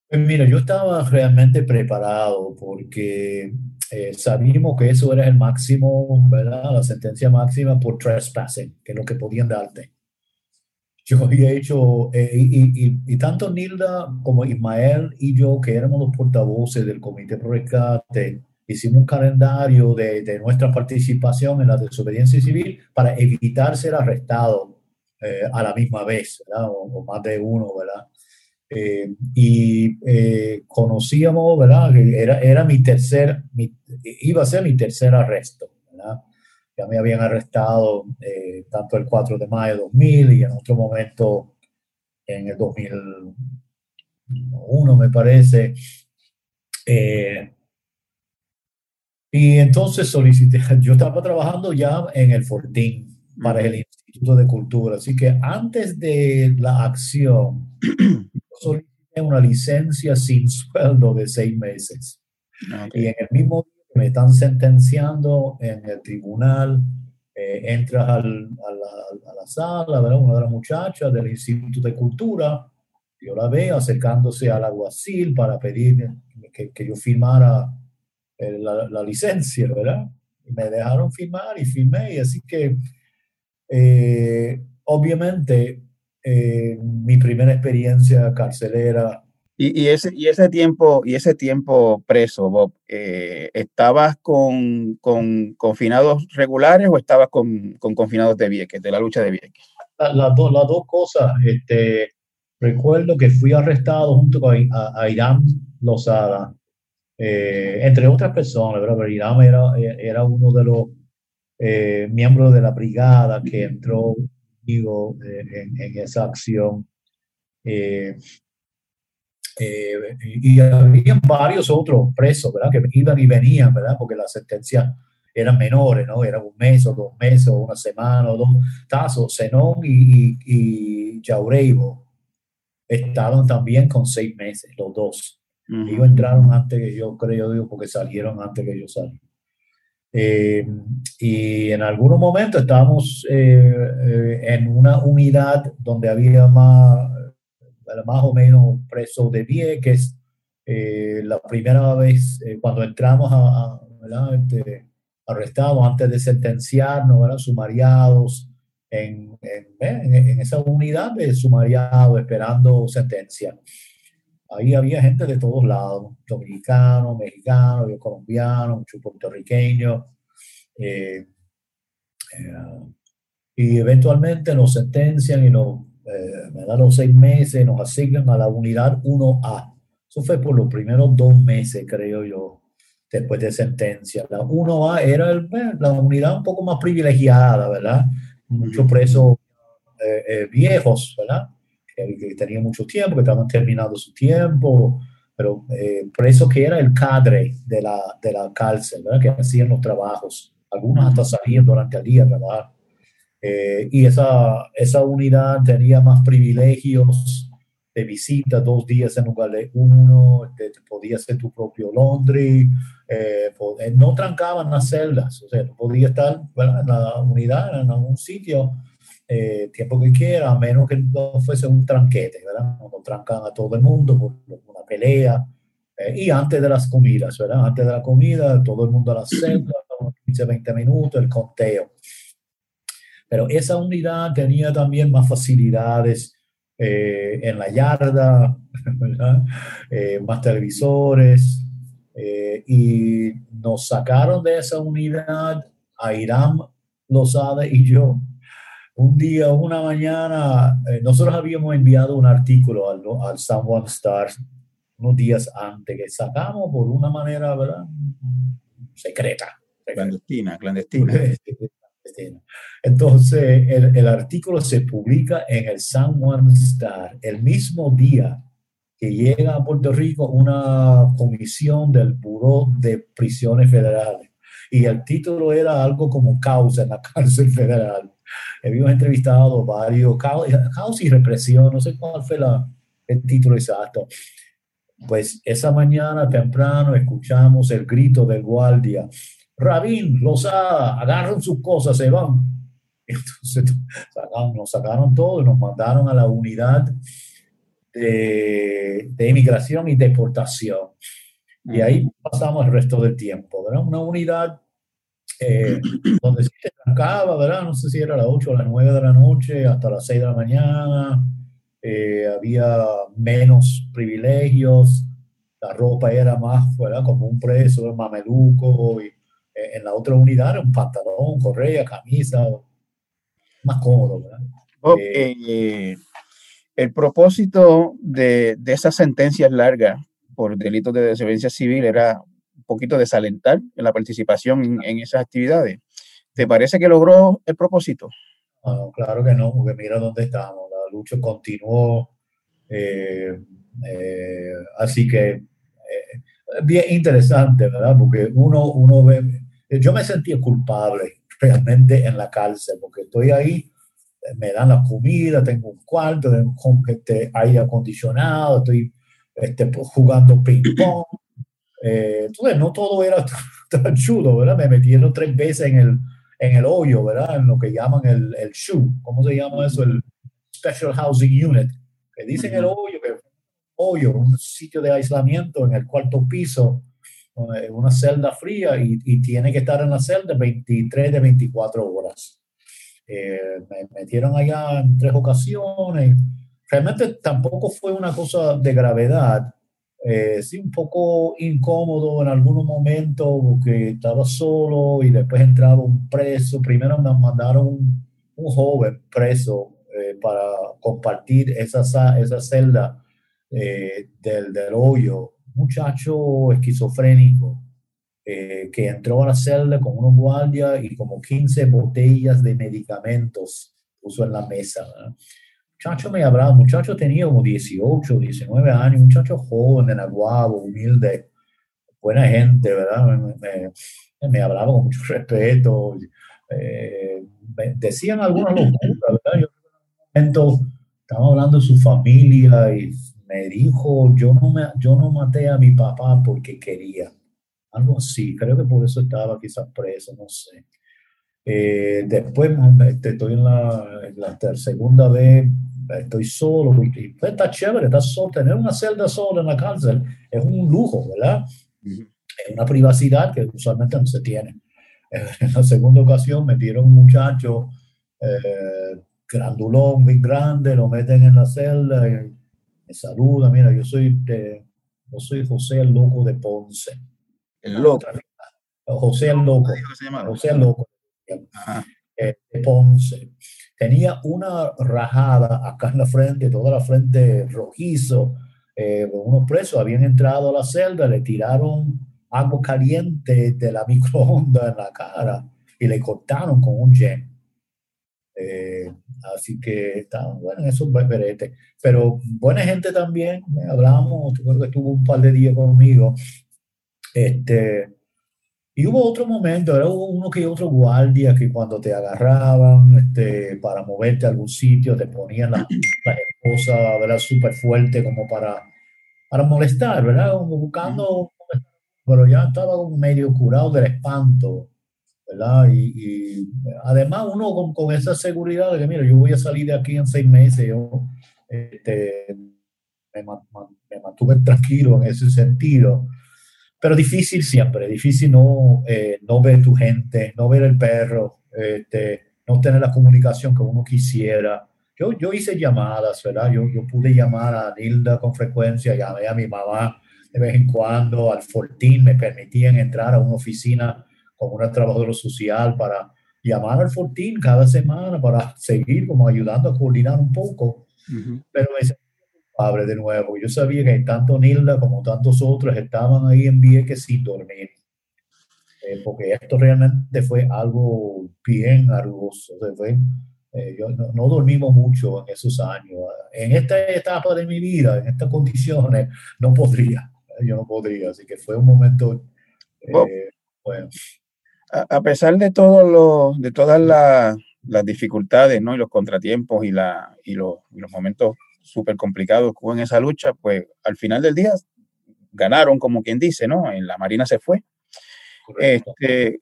Mira, yo estaba realmente preparado porque eh, sabíamos que eso era el máximo, ¿verdad? La sentencia máxima por trespassing, que es lo que podían darte. Yo había hecho, eh, y, y, y, y tanto Nilda como Ismael y yo, que éramos los portavoces del Comité Pro Rescate hicimos un calendario de, de nuestra participación en la desobediencia civil para evitar ser arrestados eh, a la misma vez, ¿verdad? O, o más de uno, ¿verdad? Eh, y eh, conocíamos, ¿verdad? Era, era mi tercer, mi, iba a ser mi tercer arresto, ¿verdad? Ya me habían arrestado eh, tanto el cuatro de mayo de dos mil y en otro momento en el dos mil uno, me parece. Eh, y entonces solicité, yo estaba trabajando ya en el Fortín para el Instituto de Cultura, así que antes de la acción solicité una licencia sin sueldo de seis meses. Okay. Y en el mismo día que me están sentenciando en el tribunal, eh, entras al, a, la, a la sala, ¿verdad? Una de las muchachas del Instituto de Cultura, yo la veo acercándose al alguacil para pedir que, que yo firmara eh, la, la licencia, ¿verdad? Y me dejaron firmar y firmé, y así que eh, obviamente eh, mi primera experiencia carcelera. Y, y, ese, y, ese tiempo, y ese tiempo preso, Bob, eh, ¿estabas con, con confinados regulares o estabas con, con confinados de Vieques, de la lucha de Vieques? Las la do, la dos cosas, este... Recuerdo que fui arrestado junto con a, a Iram Lozada, eh, entre otras personas, ¿verdad? Pero Iram era, era uno de los eh, miembros de la brigada que entró digo, en, en esa acción. Eh, eh, y había varios otros presos, ¿verdad? Que iban y venían, ¿verdad? Porque las sentencias eran menores, ¿no? Eran un mes o dos meses, o una semana o dos. Tazo, Zenón y, y, y Yaureibo estaban también con seis meses, los dos. Uh-huh. Ellos entraron antes que yo, creo, digo, porque salieron antes que yo salí. Eh, y en algunos momentos estábamos eh, eh, en una unidad donde había más, más o menos presos de Vieques. Eh, la primera vez, eh, cuando entramos a, a, este, arrestados antes de sentenciarnos, eran sumariados, En, en, en esa unidad de sumariado, esperando sentencia. Ahí había gente de todos lados, dominicanos, mexicanos, colombianos, muchos puertorriqueños. Eh, eh, y eventualmente nos sentencian y nos eh, me dan los seis meses, nos asignan a la unidad uno A. Eso fue por los primeros dos meses, creo yo, después de sentencia. La uno A era el, la unidad un poco más privilegiada, ¿verdad? Muchos presos eh, eh, viejos, ¿verdad? Que, que tenían mucho tiempo, que estaban terminando su tiempo, pero eh, presos que era el cadre de la, de la cárcel, ¿verdad? Que hacían los trabajos. Algunos hasta salían durante el día a trabajar. Eh, y esa, esa unidad tenía más privilegios de visita, dos días en lugar de uno, te, te podías hacer tu propio laundry, eh, no trancaban las celdas, o sea, podías estar, ¿verdad?, en la unidad, en algún sitio, eh, tiempo que quiera, a menos que no fuese un tranquete, ¿verdad? No trancan a todo el mundo por una pelea, eh, y antes de las comidas, ¿verdad? Antes de la comida, todo el mundo a la celda, quince, veinte minutos, el conteo. Pero esa unidad tenía también más facilidades, Eh, en la yarda, eh, más televisores, eh, y nos sacaron de esa unidad a Iram Lozada y yo. Un día, una mañana, eh, nosotros habíamos enviado un artículo al, al San Juan Star unos días antes, que sacamos por una manera, ¿verdad?, secreta. Clandestina, clandestina. Entonces el, el artículo se publica en el San Juan Star el mismo día que llega a Puerto Rico una comisión del Buró de Prisiones Federales, y el título era algo como Causa en la cárcel federal. Habíamos entrevistado varios, Causa y represión, no sé cuál fue la, el título exacto. Pues esa mañana temprano escuchamos el grito del guardia: Rabin, Lozada, agarran sus cosas, se van. Entonces sacaron, nos sacaron todo y nos mandaron a la unidad de, de inmigración y deportación. Y ahí pasamos el resto del tiempo, ¿verdad? Una unidad eh, donde se trancaba, ¿verdad? No sé si era a las ocho o a las nueve de la noche, hasta las seis de la mañana. Eh, había menos privilegios. la ropa era más, ¿verdad?, como un preso, mameluco, y en la otra unidad era un pantalón, correa, camisa, más cómodo, ¿verdad? Okay. Eh, el propósito de, de esas sentencias largas por delitos de desobediencia civil era un poquito desalentar en la participación en, en esas actividades. ¿Te parece que logró el propósito? Bueno, claro que no, porque mira dónde estamos. La lucha continuó. Eh, eh, así que eh, bien interesante, ¿verdad? Porque uno, uno ve... Yo me sentía culpable realmente en la cárcel, porque estoy ahí, me dan la comida, tengo un cuarto, tengo este, aire acondicionado, estoy este, jugando ping-pong. Eh, entonces, no todo era tan chulo, ¿verdad? Me metieron tres veces en el, en el hoyo, ¿verdad? En lo que llaman el, el S H U. ¿Cómo se llama eso? El Special Housing Unit. Que dicen el hoyo, que hoyo, un sitio de aislamiento en el cuarto piso, una celda fría, y, y tiene que estar en la celda veintitrés de veinticuatro horas. Eh, me metieron allá en tres ocasiones. Realmente tampoco fue una cosa de gravedad. Eh, sí, un poco incómodo en algunos momentos porque estaba solo y después entraba un preso. Primero me mandaron un, un joven preso eh, para compartir esa, esa celda eh, del, del hoyo. Muchacho esquizofrénico eh, que entró a la celda con unos guardias y como quince botellas de medicamentos puso en la mesa, ¿verdad? Muchacho me hablaba, muchacho tenía como dieciocho, diecinueve años, muchacho joven de Naguabo, humilde, buena gente, ¿verdad? Me, me, me hablaba con mucho respeto, eh, me decían algunas locuras, ¿verdad? Yo en un momento estaba hablando de su familia y me dijo, yo no, me, yo no maté a mi papá porque quería, algo así, creo que por eso estaba quizás preso, no sé. Eh, después este, estoy en la, en la segunda vez, estoy solo, y está chévere, está solo, tener una celda sola en la cárcel es un lujo, ¿verdad? Uh-huh. Es una privacidad que usualmente no se tiene. Eh, en la segunda ocasión metieron un muchacho eh, grandulón, muy grande, lo meten en la celda, y me saluda, mira, yo soy, eh, yo soy José el Loco de Ponce. El Loco. José el Loco. José el Loco. Eh, de Ponce tenía una rajada acá en la frente, toda la frente rojizo. Eh, unos presos habían entrado a la celda, le tiraron agua caliente de la microonda en la cara y le cortaron con un yen. Eh, así que estaban bueno esos berberetes, pero buena gente también. Eh, hablamos, creo que estuvo un par de días conmigo. Este. Y hubo otro momento, era uno que otro guardia que cuando te agarraban este, para moverte a algún sitio te ponían las la esposas, ¿verdad?, súper fuerte como para, para molestar, ¿verdad?, como buscando, pero ya estaba medio curado del espanto, ¿verdad? Y, y además uno con, con esa seguridad de que, mira, yo voy a salir de aquí en seis meses, yo este, me, me mantuve tranquilo en ese sentido. Pero difícil siempre, difícil no, eh, no ver tu gente, no ver el perro, este, no tener la comunicación que uno quisiera. Yo, yo hice llamadas, ¿verdad? Yo, yo pude llamar a Nilda con frecuencia, llamé a mi mamá de vez en cuando, al Fortín, me permitían entrar a una oficina con una trabajadora social para llamar al Fortín cada semana para seguir como ayudando a coordinar un poco. Uh-huh. Pero ese Abre de nuevo. Yo sabía que tanto Nilda como tantos otros estaban ahí en Vieques sin dormir. Eh, porque esto realmente fue algo bien arduoso. O sea, fue, eh, yo no, no dormimos mucho en esos años. En esta etapa de mi vida, en estas condiciones, no podría. Yo no podría. Así que fue un momento eh, bueno. A, a pesar de todo lo, de todas la, las dificultades, ¿no?, y los contratiempos y, la, y, los, y los momentos súper complicado en esa lucha, pues al final del día ganaron, como quien dice, ¿no? En la Marina se fue. Este,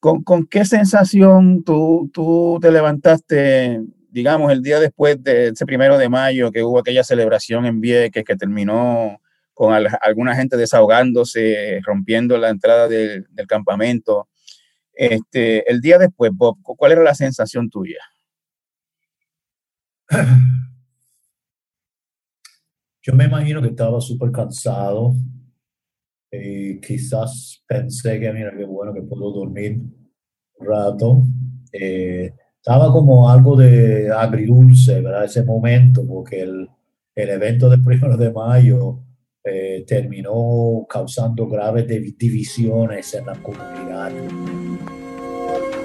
¿con, ¿Con qué sensación tú, tú te levantaste, digamos, el día después de ese primero de mayo que hubo aquella celebración en Vieques que terminó con al, alguna gente desahogándose, rompiendo la entrada del, del campamento? Este, el día después, Bob, ¿cuál era la sensación tuya? Yo me imagino que estaba súper cansado, y quizás pensé que mira qué bueno que puedo dormir un rato. Eh, estaba como algo de agridulce, ¿verdad? Ese momento, porque el, el evento del primero de mayo eh, terminó causando graves divisiones en la comunidad.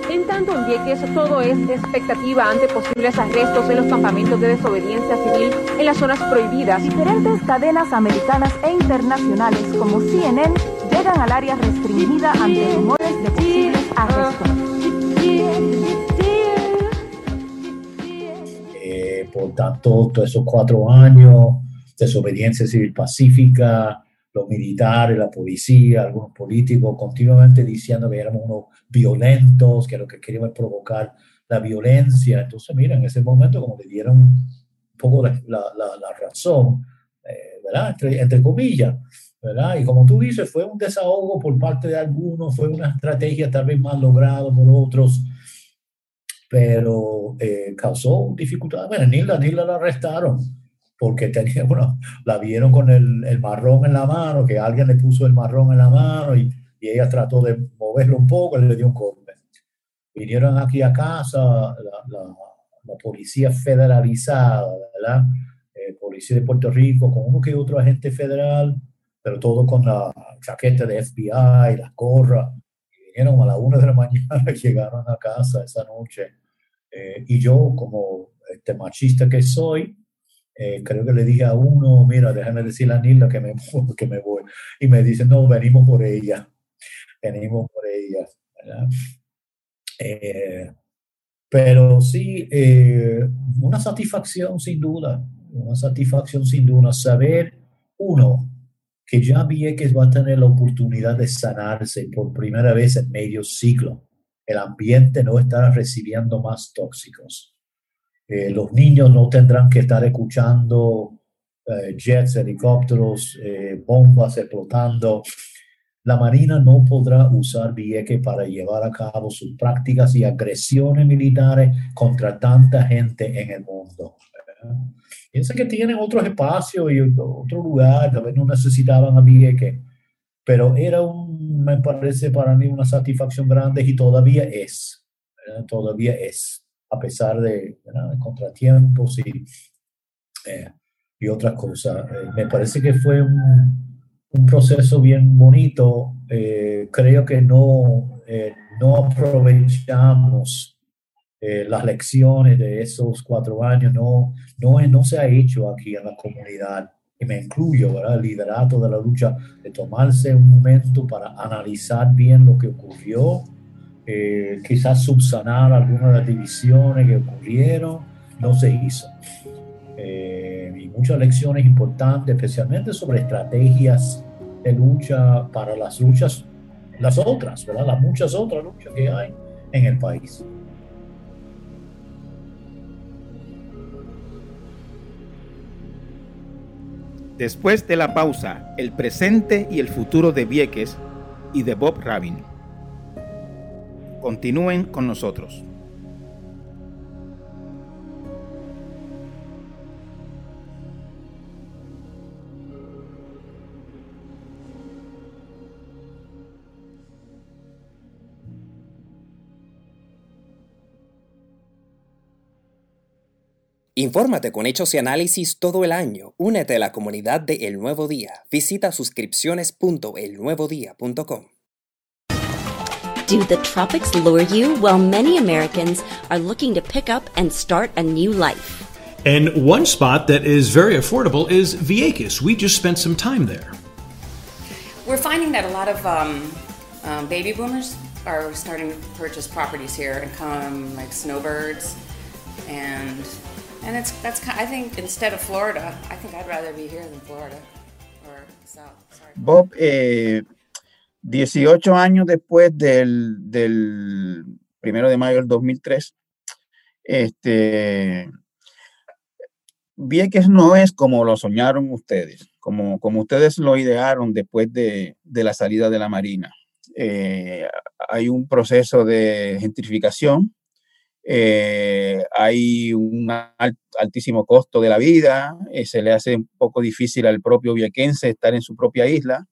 En tanto, en Vieques todo es expectativa ante posibles arrestos en los campamentos de desobediencia civil en las zonas prohibidas. Diferentes cadenas americanas e internacionales como C N N llegan al área restringida ante rumores de posibles arrestos. Eh, por tanto, todos esos cuatro años, desobediencia civil pacífica, los militares, la policía, algunos políticos, continuamente diciendo que éramos unos violentos, que lo que queríamos es provocar la violencia. Entonces, mira, en ese momento como que dieron un poco la, la, la razón, eh, ¿verdad? Entre, entre comillas, ¿verdad? Y como tú dices, fue un desahogo por parte de algunos, fue una estrategia tal vez más lograda por otros, pero eh, causó dificultades. Bueno, Nilda, Nilda la arrestaron, porque tenía, bueno, la vieron con el, el marrón en la mano, que alguien le puso el marrón en la mano y, y ella trató de moverlo un poco y le dio un golpe. Vinieron aquí a casa la, la, la policía federalizada, ¿verdad? Eh, policía de Puerto Rico, con uno que otro agente federal, pero todo con la chaqueta de F B I, las gorras. Y vinieron a las una de la mañana, llegaron a casa esa noche. Eh, y yo, como este machista que soy, Eh, creo que le dije a uno, mira, déjame decirle a Nilda que me, que me voy. Y me dice, no, venimos por ella. Venimos por ella. ¿Verdad? Eh, pero sí, eh, una satisfacción sin duda. Una satisfacción sin duda. Saber, uno, que ya Vieques va a tener la oportunidad de sanarse por primera vez en medio siglo. El ambiente no estará recibiendo más tóxicos. Eh, los niños no tendrán que estar escuchando eh, jets, helicópteros, eh, bombas explotando. La Marina no podrá usar Vieques para llevar a cabo sus prácticas y agresiones militares contra tanta gente en el mundo. Piensa que tienen otros espacios y otro lugar, tal vez no necesitaban a Vieques, pero era, un, me parece para mí, una satisfacción grande y todavía es, ¿verdad? Todavía es. A pesar de, de contratiempos y, eh, y otras cosas. Eh, me parece que fue un, un proceso bien bonito. Eh, creo que no, eh, no aprovechamos eh, las lecciones de esos cuatro años. No, no, no se ha hecho aquí en la comunidad, y me incluyo, ¿verdad? El liderato de la lucha, de tomarse un momento para analizar bien lo que ocurrió. Eh, quizás subsanar algunas de las divisiones que ocurrieron, no se hizo. Eh, y muchas lecciones importantes, especialmente sobre estrategias de lucha para las luchas, las otras, ¿verdad? Las muchas otras luchas que hay en el país. Después de la pausa, el presente y el futuro de Vieques y de Bob Rabin. Continúen con nosotros. Infórmate con hechos y análisis todo el año. Únete a la comunidad de El Nuevo Día. Visita suscripciones punto el nuevo día punto com. Do the tropics lure you? Well, many Americans are looking to pick up and start a new life. And one spot that is very affordable is Vieques. We just spent some time there. We're finding that a lot of um, um, baby boomers are starting to purchase properties here and come like snowbirds. And and it's that's I think instead of Florida, I think I'd rather be here than Florida or South. Sorry. Bob, eh... dieciocho años después del, del primero de mayo del dos mil tres, este, Vieques no es como lo soñaron ustedes, como, como ustedes lo idearon después de, de la salida de la Marina. Eh, hay un proceso de gentrificación, eh, hay un alt, altísimo costo de la vida, eh, se le hace un poco difícil al propio viequense estar en su propia isla.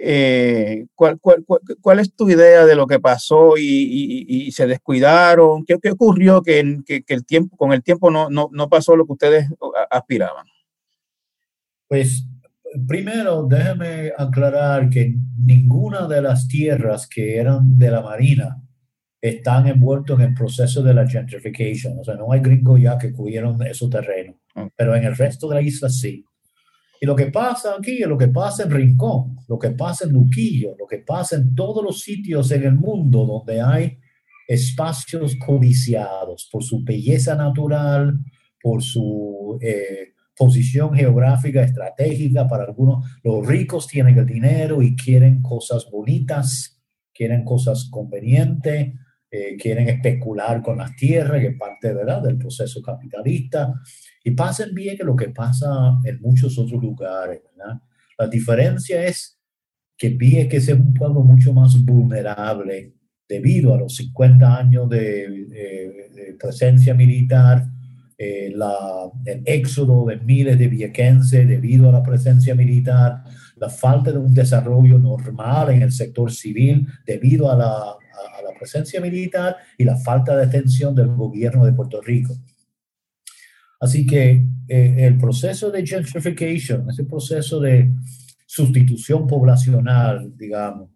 Eh, ¿cuál, cuál, cuál, ¿Cuál es tu idea de lo que pasó y, y, y se descuidaron? ¿Qué, qué ocurrió que, que, que el tiempo, con el tiempo no, no, no pasó lo que ustedes aspiraban? Pues primero déjame aclarar que ninguna de las tierras que eran de la Marina están envueltos en el proceso de la gentrification. O sea, no hay gringos ya que cubrieron esos terrenos, pero en el resto de la isla sí. Y lo que pasa aquí es lo que pasa en Rincón, lo que pasa en Luquillo, lo que pasa en todos los sitios en el mundo donde hay espacios codiciados por su belleza natural, por su eh, posición geográfica estratégica. Para algunos, los ricos tienen el dinero y quieren cosas bonitas, quieren cosas convenientes. Eh, quieren especular con las tierras, que es parte, ¿verdad?, del proceso capitalista. Y pasa en Vieques lo que pasa en muchos otros lugares, ¿verdad? La diferencia es que Vieques es un pueblo mucho más vulnerable debido a los cincuenta años de, eh, de presencia militar, eh, la, el éxodo de miles de viequenses debido a la presencia militar, la falta de un desarrollo normal en el sector civil debido a la a la presencia militar y la falta de atención del gobierno de Puerto Rico. Así que eh, el proceso de gentrification, ese proceso de sustitución poblacional, digamos,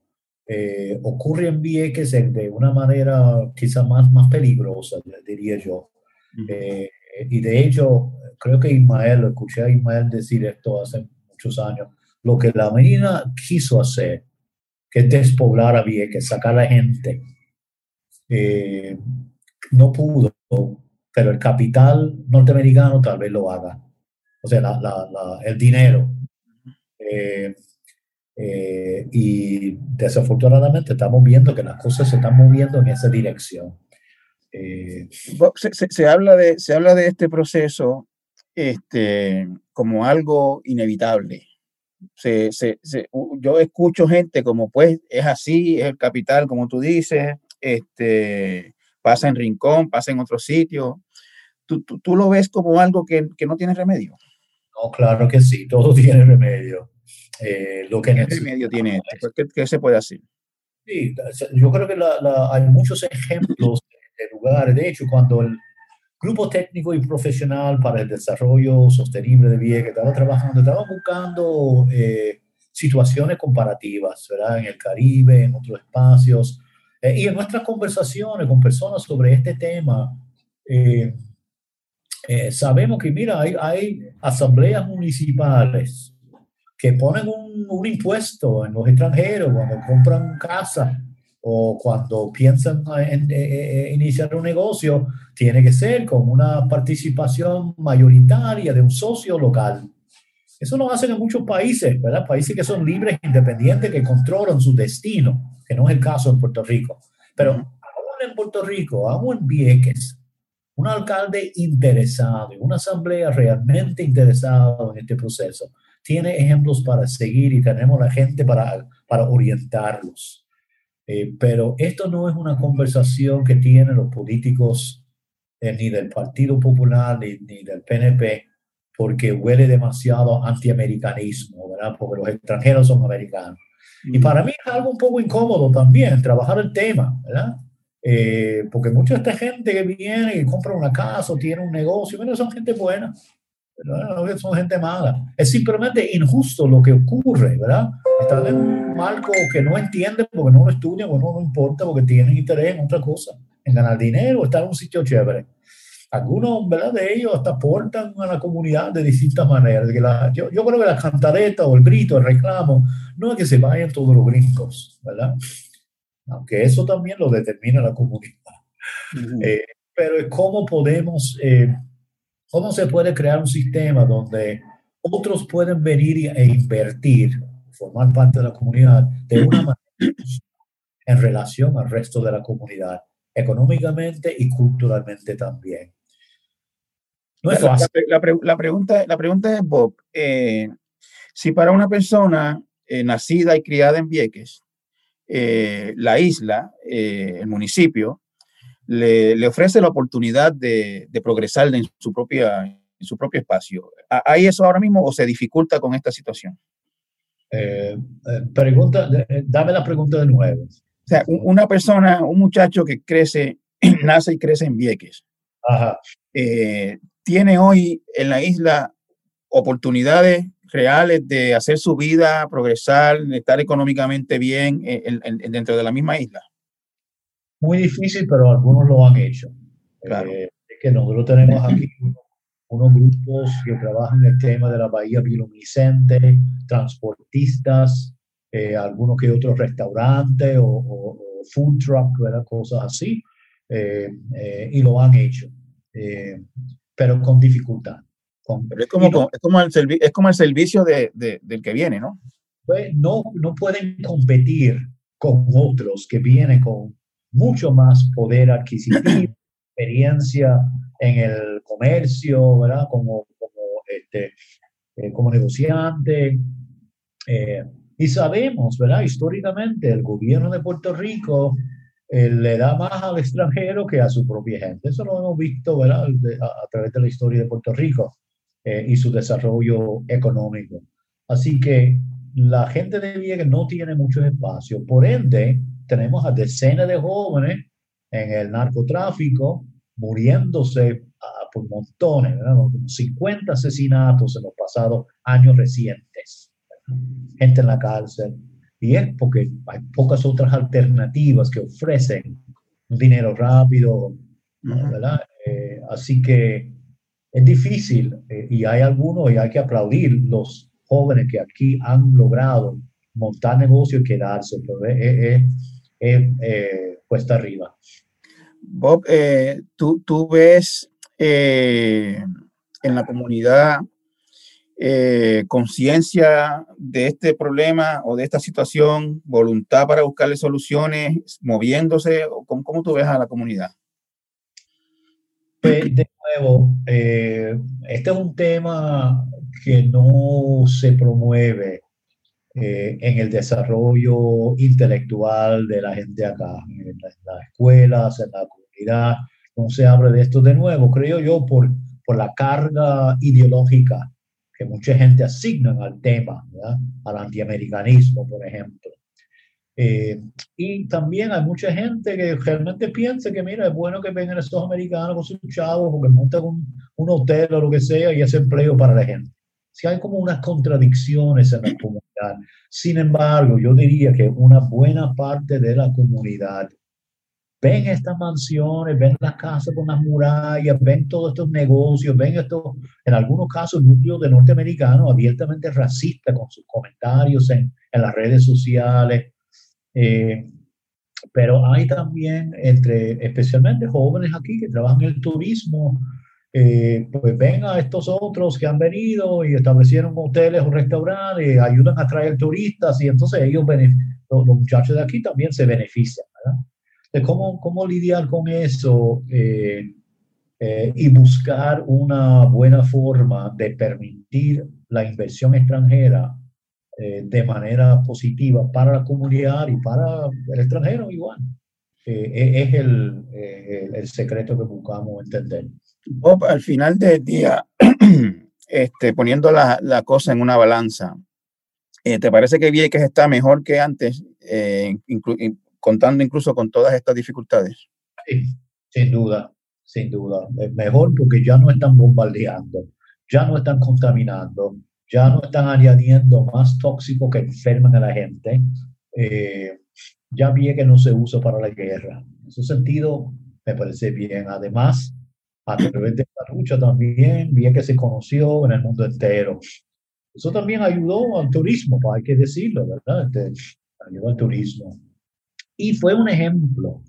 eh, ocurre en Vieques de una manera quizás más, más peligrosa, diría yo. Uh-huh. eh, y de hecho, creo que Ismael, escuché a Ismael decir esto hace muchos años, lo que la Marina quiso hacer, que despoblar a Vieques, sacar a la gente. Eh, no pudo, pero el capital norteamericano tal vez lo haga. O sea, la, la, la, el dinero. Eh, eh, y desafortunadamente estamos viendo que las cosas se están moviendo en esa dirección. Eh, se, se, se, habla de, se habla de este proceso este, como algo inevitable. Se, se, se, yo escucho gente como pues es así, es el capital como tú dices, este, pasa en Rincón, pasa en otro sitio. ¿Tú, tú, tú lo ves como algo que, que no tiene remedio? No, claro que sí, todo tiene remedio. Eh, lo que ¿Qué remedio tiene esto? ¿Qué, ¿Qué se puede hacer? Sí, yo creo que la, la, hay muchos ejemplos de lugares. De hecho, cuando el Grupo Técnico y Profesional para el Desarrollo Sostenible de Vieques, que estaba trabajando, estaba buscando eh, situaciones comparativas, ¿verdad?, en el Caribe, en otros espacios. Eh, y en nuestras conversaciones con personas sobre este tema, eh, eh, sabemos que, mira, hay, hay asambleas municipales que ponen un, un impuesto en los extranjeros cuando compran casa, o cuando piensan en, en, en iniciar un negocio, tiene que ser con una participación mayoritaria de un socio local. Eso lo hacen en muchos países, ¿verdad? Países que son libres, independientes, que controlan su destino, que no es el caso en Puerto Rico. Pero aún en Puerto Rico, aún en Vieques, un alcalde interesado, una asamblea realmente interesada en este proceso, tiene ejemplos para seguir y tenemos la gente para, para orientarlos. Eh, pero esto no es una conversación que tienen los políticos eh, ni del Partido Popular ni, ni del P N P, porque huele demasiado antiamericanismo, ¿verdad? Porque los extranjeros son americanos. Y para mí es algo un poco incómodo también trabajar el tema, ¿verdad? Eh, porque mucha de esta gente que viene y compra una casa o tiene un negocio, bueno, son gente buena, ¿verdad? Son gente mala. Es simplemente injusto lo que ocurre, ¿verdad? Están en un marco que no entienden porque no lo estudian, porque no lo importa, porque tienen interés en otra cosa, en ganar dinero, estar en un sitio chévere. Algunos, ¿verdad?, de ellos hasta aportan a la comunidad de distintas maneras. Que la, yo, yo creo que la cantareta o el grito, el reclamo, no es que se vayan todos los gringos, ¿verdad? Aunque eso también lo determina la comunidad. Uh-huh. Eh, pero es cómo podemos... Eh, ¿Cómo se puede crear un sistema donde otros pueden venir e invertir, formar parte de la comunidad de una manera en relación al resto de la comunidad, económicamente y culturalmente también? No es fácil. La, la, la, pregunta, la pregunta es, Bob, eh, si para una persona eh, nacida y criada en Vieques, eh, la isla, eh, el municipio, Le, le ofrece la oportunidad de, de progresar en su, propia, en su propio espacio. ¿Hay eso ahora mismo o se dificulta con esta situación? Eh, eh, pregunta, eh, dame la pregunta de nuevo. O sea, una persona, un muchacho que crece, nace y crece en Vieques, ajá. Eh, tiene hoy en la isla oportunidades reales de hacer su vida, progresar, de estar económicamente bien en, en, en dentro de la misma isla. Muy difícil, pero algunos lo han hecho. Claro. Eh, es que nosotros tenemos aquí unos grupos que trabajan el tema de la bahía bioluminiscente, transportistas, eh, algunos que otros restaurantes o, o, o food truck, ¿verdad? Cosas así, eh, eh, y lo han hecho, eh, pero con dificultad. Con, pero es, como, no, es, como el servi- es como el servicio de, de, del que viene, ¿no? Pues no, no pueden competir con otros que vienen con mucho más poder adquisitivo, experiencia en el comercio, ¿verdad? Como, como, este, eh, como negociante. Eh, y sabemos, ¿verdad? Históricamente, el gobierno de Puerto Rico eh, le da más al extranjero que a su propia gente. Eso lo hemos visto, ¿verdad? De, a, a través de la historia de Puerto Rico eh, y su desarrollo económico. Así que la gente de Vieques no tiene mucho espacio. Por ende, tenemos a decenas de jóvenes en el narcotráfico, muriéndose uh, por montones, ¿verdad? Como cincuenta asesinatos en los pasados años recientes, ¿verdad? Gente en la cárcel, y es porque hay pocas otras alternativas que ofrecen dinero rápido, ¿verdad? Uh-huh. Eh, así que es difícil, eh, y hay algunos, y hay que aplaudir los jóvenes que aquí han logrado montar negocios y quedarse, pero es, es, es eh, cuesta arriba. Bob, eh, tú, tú ves eh, en la comunidad eh, conciencia de este problema o de esta situación, voluntad para buscarle soluciones, moviéndose, ¿cómo, cómo tú ves a la comunidad? Pues, de nuevo, eh, este es un tema que no se promueve eh, en el desarrollo intelectual de la gente acá, en las la escuelas, en la comunidad. No se habla de esto de nuevo, creo yo, por, por la carga ideológica que mucha gente asigna al tema, ¿verdad? Al antiamericanismo, por ejemplo. Eh, y también hay mucha gente que realmente piensa que, mira, es bueno que vengan estos americanos con sus chavos o que montan un, un hotel o lo que sea y es empleo para la gente. Si hay como unas contradicciones en la comunidad. Sin embargo, yo diría que una buena parte de la comunidad ven estas mansiones, ven las casas con las murallas, ven todos estos negocios, ven estos, en algunos casos, núcleos de norteamericanos abiertamente racistas con sus comentarios en, en las redes sociales. Eh, pero hay también, entre especialmente jóvenes aquí que trabajan en el turismo, Eh, pues ven a estos otros que han venido y establecieron hoteles o restaurantes, ayudan a atraer turistas y entonces ellos, los, los muchachos de aquí también se benefician, ¿verdad? De cómo, cómo lidiar con eso eh, eh, y buscar una buena forma de permitir la inversión extranjera eh, de manera positiva para la comunidad y para el extranjero igual. Eh, es el, eh, el secreto que buscamos entender. Bob, al final del día, este, poniendo la, la cosa en una balanza, eh, ¿te parece que Vieques está mejor que antes, eh, inclu- contando incluso con todas estas dificultades? Sí, sin duda, sin duda. Es mejor porque ya no están bombardeando, ya no están contaminando, ya no están añadiendo más tóxicos que enferman a la gente. Eh, ya Vieques no se usa para la guerra. En ese sentido, me parece bien. Además, a través de la lucha también, Vieques se conoció en el mundo entero. Eso también ayudó al turismo, hay que decirlo, ¿verdad? Este, ayudó al turismo. Y fue un ejemplo.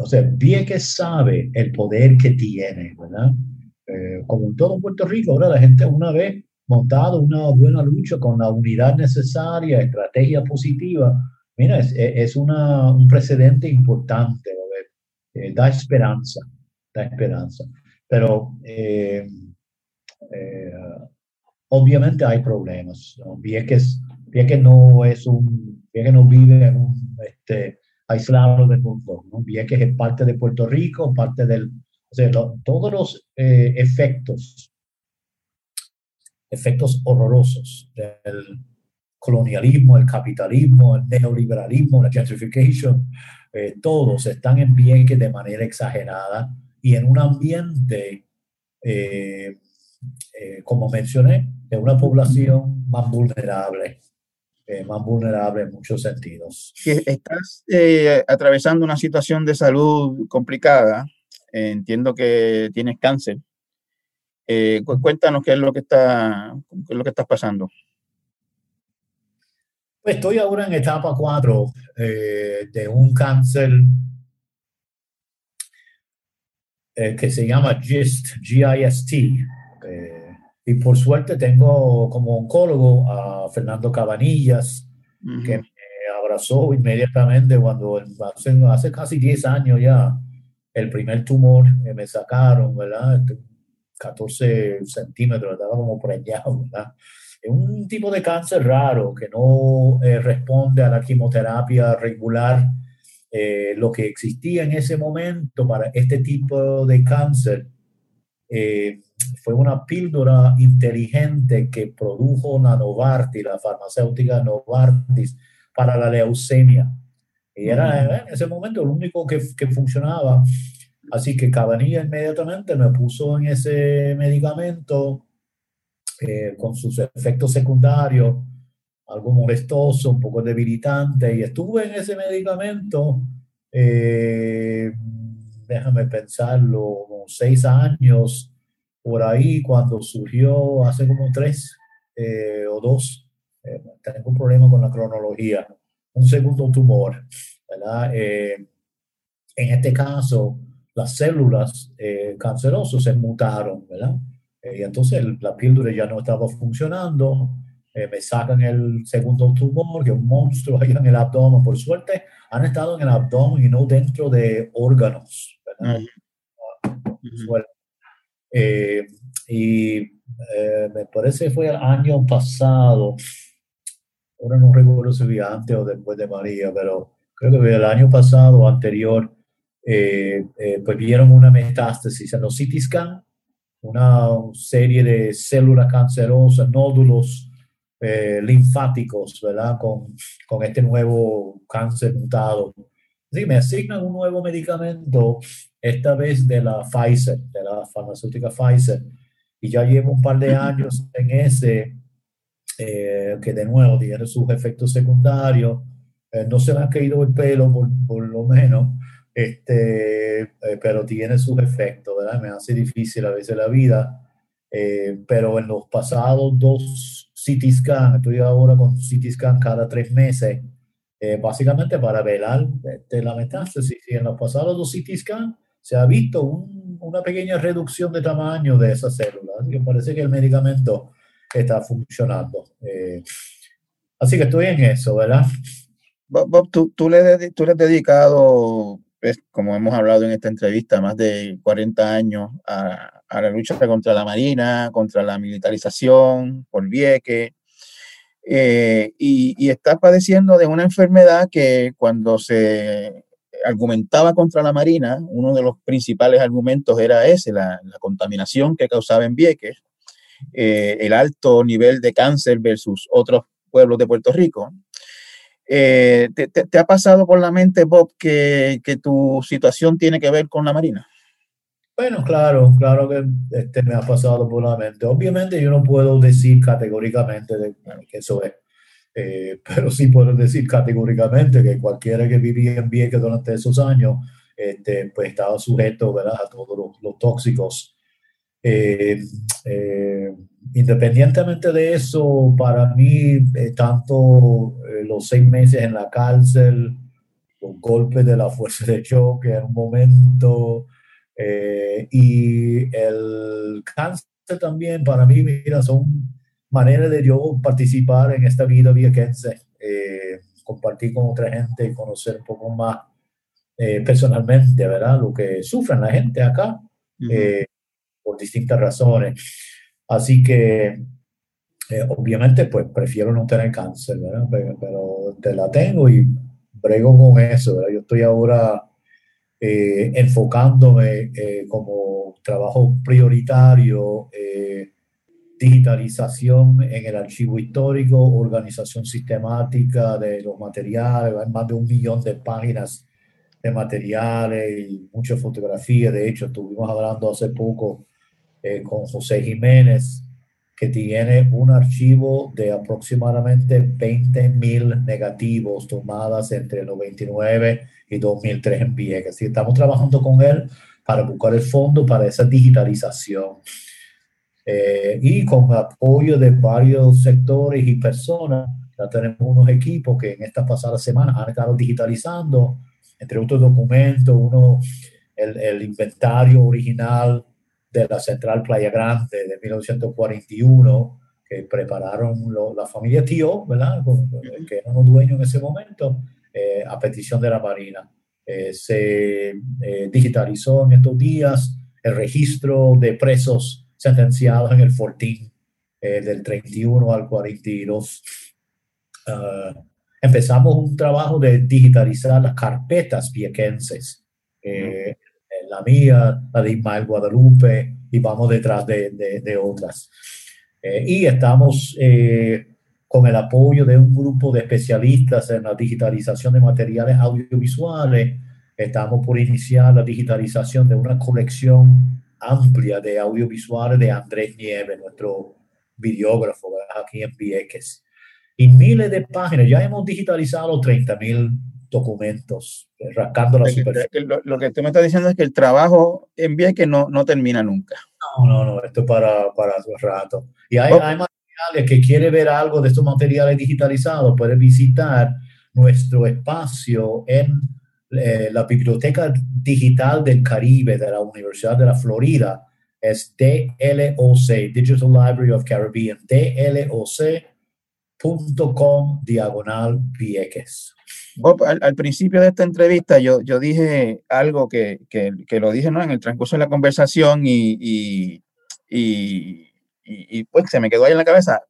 O sea, Vieques sabe el poder que tiene, ¿verdad? Eh, como en todo Puerto Rico, ahora la gente una vez montado una buena lucha con la unidad necesaria, estrategia positiva, mira, es, es una, un precedente importante, eh, da esperanza, da esperanza. Pero eh, eh, obviamente hay problemas, ¿no? Vieques, Vieques no es un, Vieques no vive en un este, aislado del mundo, ¿no? Vieques es parte de Puerto Rico, parte del, o sea, lo, todos los eh, efectos, efectos horrorosos del colonialismo, el capitalismo, el neoliberalismo, la gentrification, eh, todos están en Vieques de manera exagerada y en un ambiente, eh, eh, como mencioné, de una población más vulnerable, eh, más vulnerable en muchos sentidos. Si estás eh, atravesando una situación de salud complicada, eh, entiendo que tienes cáncer, eh, cu cuéntanos qué es lo que está, qué es lo que estás pasando. Estoy ahora en etapa cuatro eh, de un cáncer eh, que se llama GIST, G I S T. Eh, y por suerte tengo como oncólogo a Fernando Cabanillas, uh-huh. que me abrazó inmediatamente cuando hace, hace casi diez años ya el primer tumor que me sacaron, ¿verdad? catorce centímetros, estaba como preñado, ¿verdad? Un tipo de cáncer raro que no eh, responde a la quimioterapia regular. Eh, lo que existía en ese momento para este tipo de cáncer eh, fue una píldora inteligente que produjo la Novartis, la farmacéutica Novartis, para la leucemia. Y era en ese momento lo único que, que funcionaba. Así que Cabanilla inmediatamente me puso en ese medicamento. Eh, con sus efectos secundarios, algo molestoso, un poco debilitante, y estuve en ese medicamento, eh, déjame pensarlo, seis años, por ahí cuando surgió hace como tres eh, o dos, eh, tengo un problema con la cronología, un segundo tumor, ¿verdad? Eh, en este caso, las células eh, cancerosas se mutaron, ¿verdad? Y entonces el, la píldora ya no estaba funcionando, eh, me sacan el segundo tumor, que es un monstruo allá en el abdomen. Por suerte han estado en el abdomen y no dentro de órganos, ¿verdad? Uh-huh. eh, y eh, me parece que fue el año pasado, ahora no recuerdo si fue antes o después de María, pero creo que fue el año pasado anterior, eh, eh, pues vieron una metástasis en los C T scan, una serie de células cancerosas, nódulos eh, linfáticos, ¿verdad? Con, con este nuevo cáncer mutado. Sí, me asignan un nuevo medicamento, esta vez de la Pfizer, de la farmacéutica Pfizer, y ya llevo un par de años en ese, eh, que de nuevo tiene sus efectos secundarios, eh, no se me ha caído el pelo, por, por lo menos, Este, eh, pero tiene sus efectos, ¿verdad? Me hace difícil a veces la vida, eh, pero en los pasados dos C T scan, estoy ahora con C T scan cada tres meses, eh, básicamente para velar este, la metástasis, y en los pasados dos C T scan se ha visto un, una pequeña reducción de tamaño de esas células, así que parece que el medicamento está funcionando. Eh, así que estoy en eso, ¿verdad? Bob, Bob tú, tú, le, tú le has dedicado... como hemos hablado en esta entrevista, más de cuarenta años a, a la lucha contra la Marina, contra la militarización, por Vieques, eh, y, y está padeciendo de una enfermedad que cuando se argumentaba contra la Marina, uno de los principales argumentos era ese, la, la contaminación que causaba en Vieques, eh, el alto nivel de cáncer versus otros pueblos de Puerto Rico. Eh, te, te, ¿Te ha pasado por la mente, Bob, que, que tu situación tiene que ver con la Marina? Bueno, claro, claro que este, me ha pasado por la mente. Obviamente yo no puedo decir categóricamente de, que eso es, eh, pero sí puedo decir categóricamente que cualquiera que vivía en Vieques durante esos años este, pues estaba sujeto, ¿verdad?, a todos los, los tóxicos. Eh, eh, independientemente de eso, para mí, eh, tanto eh, los seis meses en la cárcel, los golpes de la fuerza de choque en un momento, eh, y el cáncer también, para mí, mira, son maneras de yo participar en esta vida viequense, eh, compartir con otra gente, conocer un poco más eh, personalmente, ¿verdad?, lo que sufren la gente acá. Uh-huh. eh, por distintas razones. Así que, eh, obviamente, pues prefiero no tener cáncer, ¿verdad? Pero, pero te la tengo y brego con eso, ¿verdad? Yo estoy ahora eh, enfocándome eh, como trabajo prioritario eh, digitalización en el archivo histórico, organización sistemática de los materiales, hay más de un millón de páginas de materiales y muchas fotografías. De hecho, estuvimos hablando hace poco eh, con José Jiménez, que tiene un archivo de aproximadamente veinte mil negativos tomadas entre el noventa y nueve y dos mil tres en Vieques. Y estamos trabajando con él para buscar el fondo para esa digitalización. Eh, y con apoyo de varios sectores y personas, ya tenemos unos equipos que en estas pasadas semanas han estado digitalizando, entre otros documentos, uno, el, el inventario original de la Central Playa Grande de mil novecientos cuarenta y uno, que prepararon lo, la familia Tío, ¿verdad?, con, que eran los dueños en ese momento, eh, a petición de la Marina. Eh, se eh, digitalizó en estos días el registro de presos sentenciados en el Fortín, eh, del treinta y uno al cuarenta y dos. Uh, empezamos un trabajo de digitalizar las carpetas viequenses. Eh, mm. La mía, la de Ismael Guadalupe, y vamos detrás de, de, de otras. Eh, y estamos eh, con el apoyo de un grupo de especialistas en la digitalización de materiales audiovisuales. Estamos por iniciar la digitalización de una colección amplia de audiovisuales de Andrés Nieves, nuestro videógrafo, ¿verdad?, aquí en Vieques. Y miles de páginas, ya hemos digitalizado treinta mil documentos, rascando la superficie. Lo, lo que tú me estás diciendo es que el trabajo en Vieques no, no termina nunca. No, no, no, esto es para, para su rato. Y hay, oh. hay materiales que quiere ver algo de estos materiales digitalizados, puede visitar nuestro espacio en eh, la Biblioteca Digital del Caribe de la Universidad de la Florida. Es D L O C, Digital Library of Caribbean, D L O C punto com diagonal Vieques. Bob, al, al principio de esta entrevista yo, yo dije algo que, que, que lo dije, ¿no?, en el transcurso de la conversación y, y, y, y, y pues se me quedó ahí en la cabeza,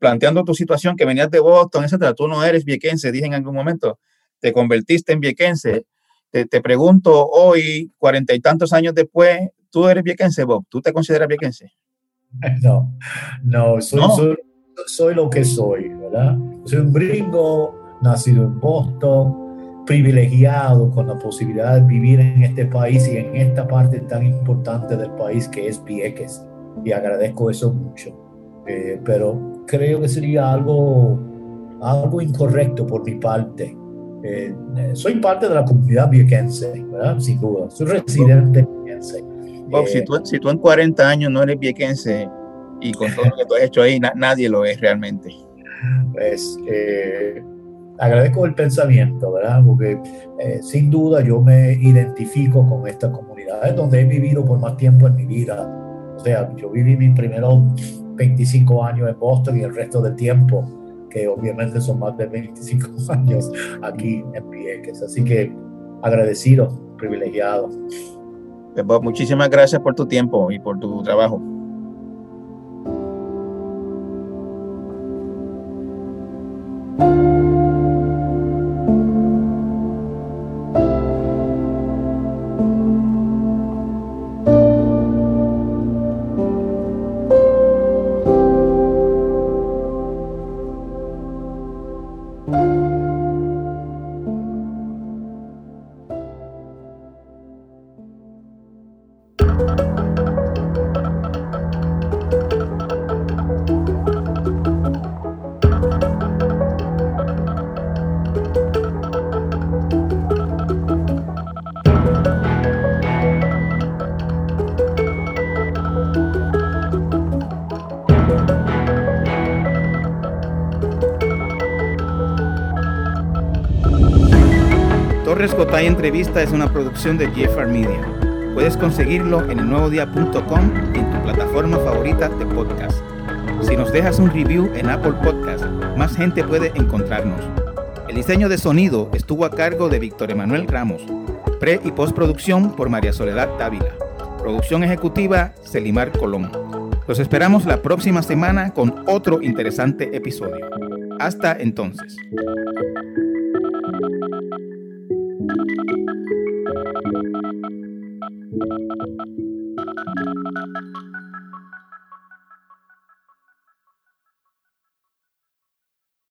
planteando tu situación, que venías de Boston, etcétera. Tú no eres viequense, dije en algún momento, te convertiste en viequense. Te, te pregunto hoy, cuarenta y tantos años después, ¿tú eres viequense, Bob? ¿Tú te consideras viequense? No, no, soy, ¿No? soy, soy lo que soy, ¿verdad? Soy un gringo, nacido en Boston, privilegiado con la posibilidad de vivir en este país y en esta parte tan importante del país que es Vieques, y agradezco eso mucho, eh, pero creo que sería algo algo incorrecto por mi parte. Eh, soy parte de la comunidad viequense, ¿verdad?, sin duda, soy residente Bob, viequense. Bob, eh, si, tú, si tú en cuarenta años no eres viequense y con todo lo que tú has hecho ahí, na, nadie lo es realmente. Pues... Eh, agradezco el pensamiento, ¿verdad? Porque eh, sin duda yo me identifico con esta comunidad. Es donde he vivido por más tiempo en mi vida. O sea, yo viví mis primeros veinticinco años en Boston y el resto del tiempo, que obviamente son más de veinticinco años aquí en Vieques. Así que agradecido, privilegiado. Pues Bob, muchísimas gracias por tu tiempo y por tu trabajo. Gotay Entrevista es una producción de G F R Media. Puedes conseguirlo en el nuevo día punto com y en tu plataforma favorita de podcast. Si nos dejas un review en Apple Podcast, más gente puede encontrarnos. El diseño de sonido estuvo a cargo de Víctor Emanuel Ramos. Pre y postproducción por María Soledad Dávila. Producción ejecutiva Celimar Colón. Los esperamos la próxima semana con otro interesante episodio. Hasta entonces.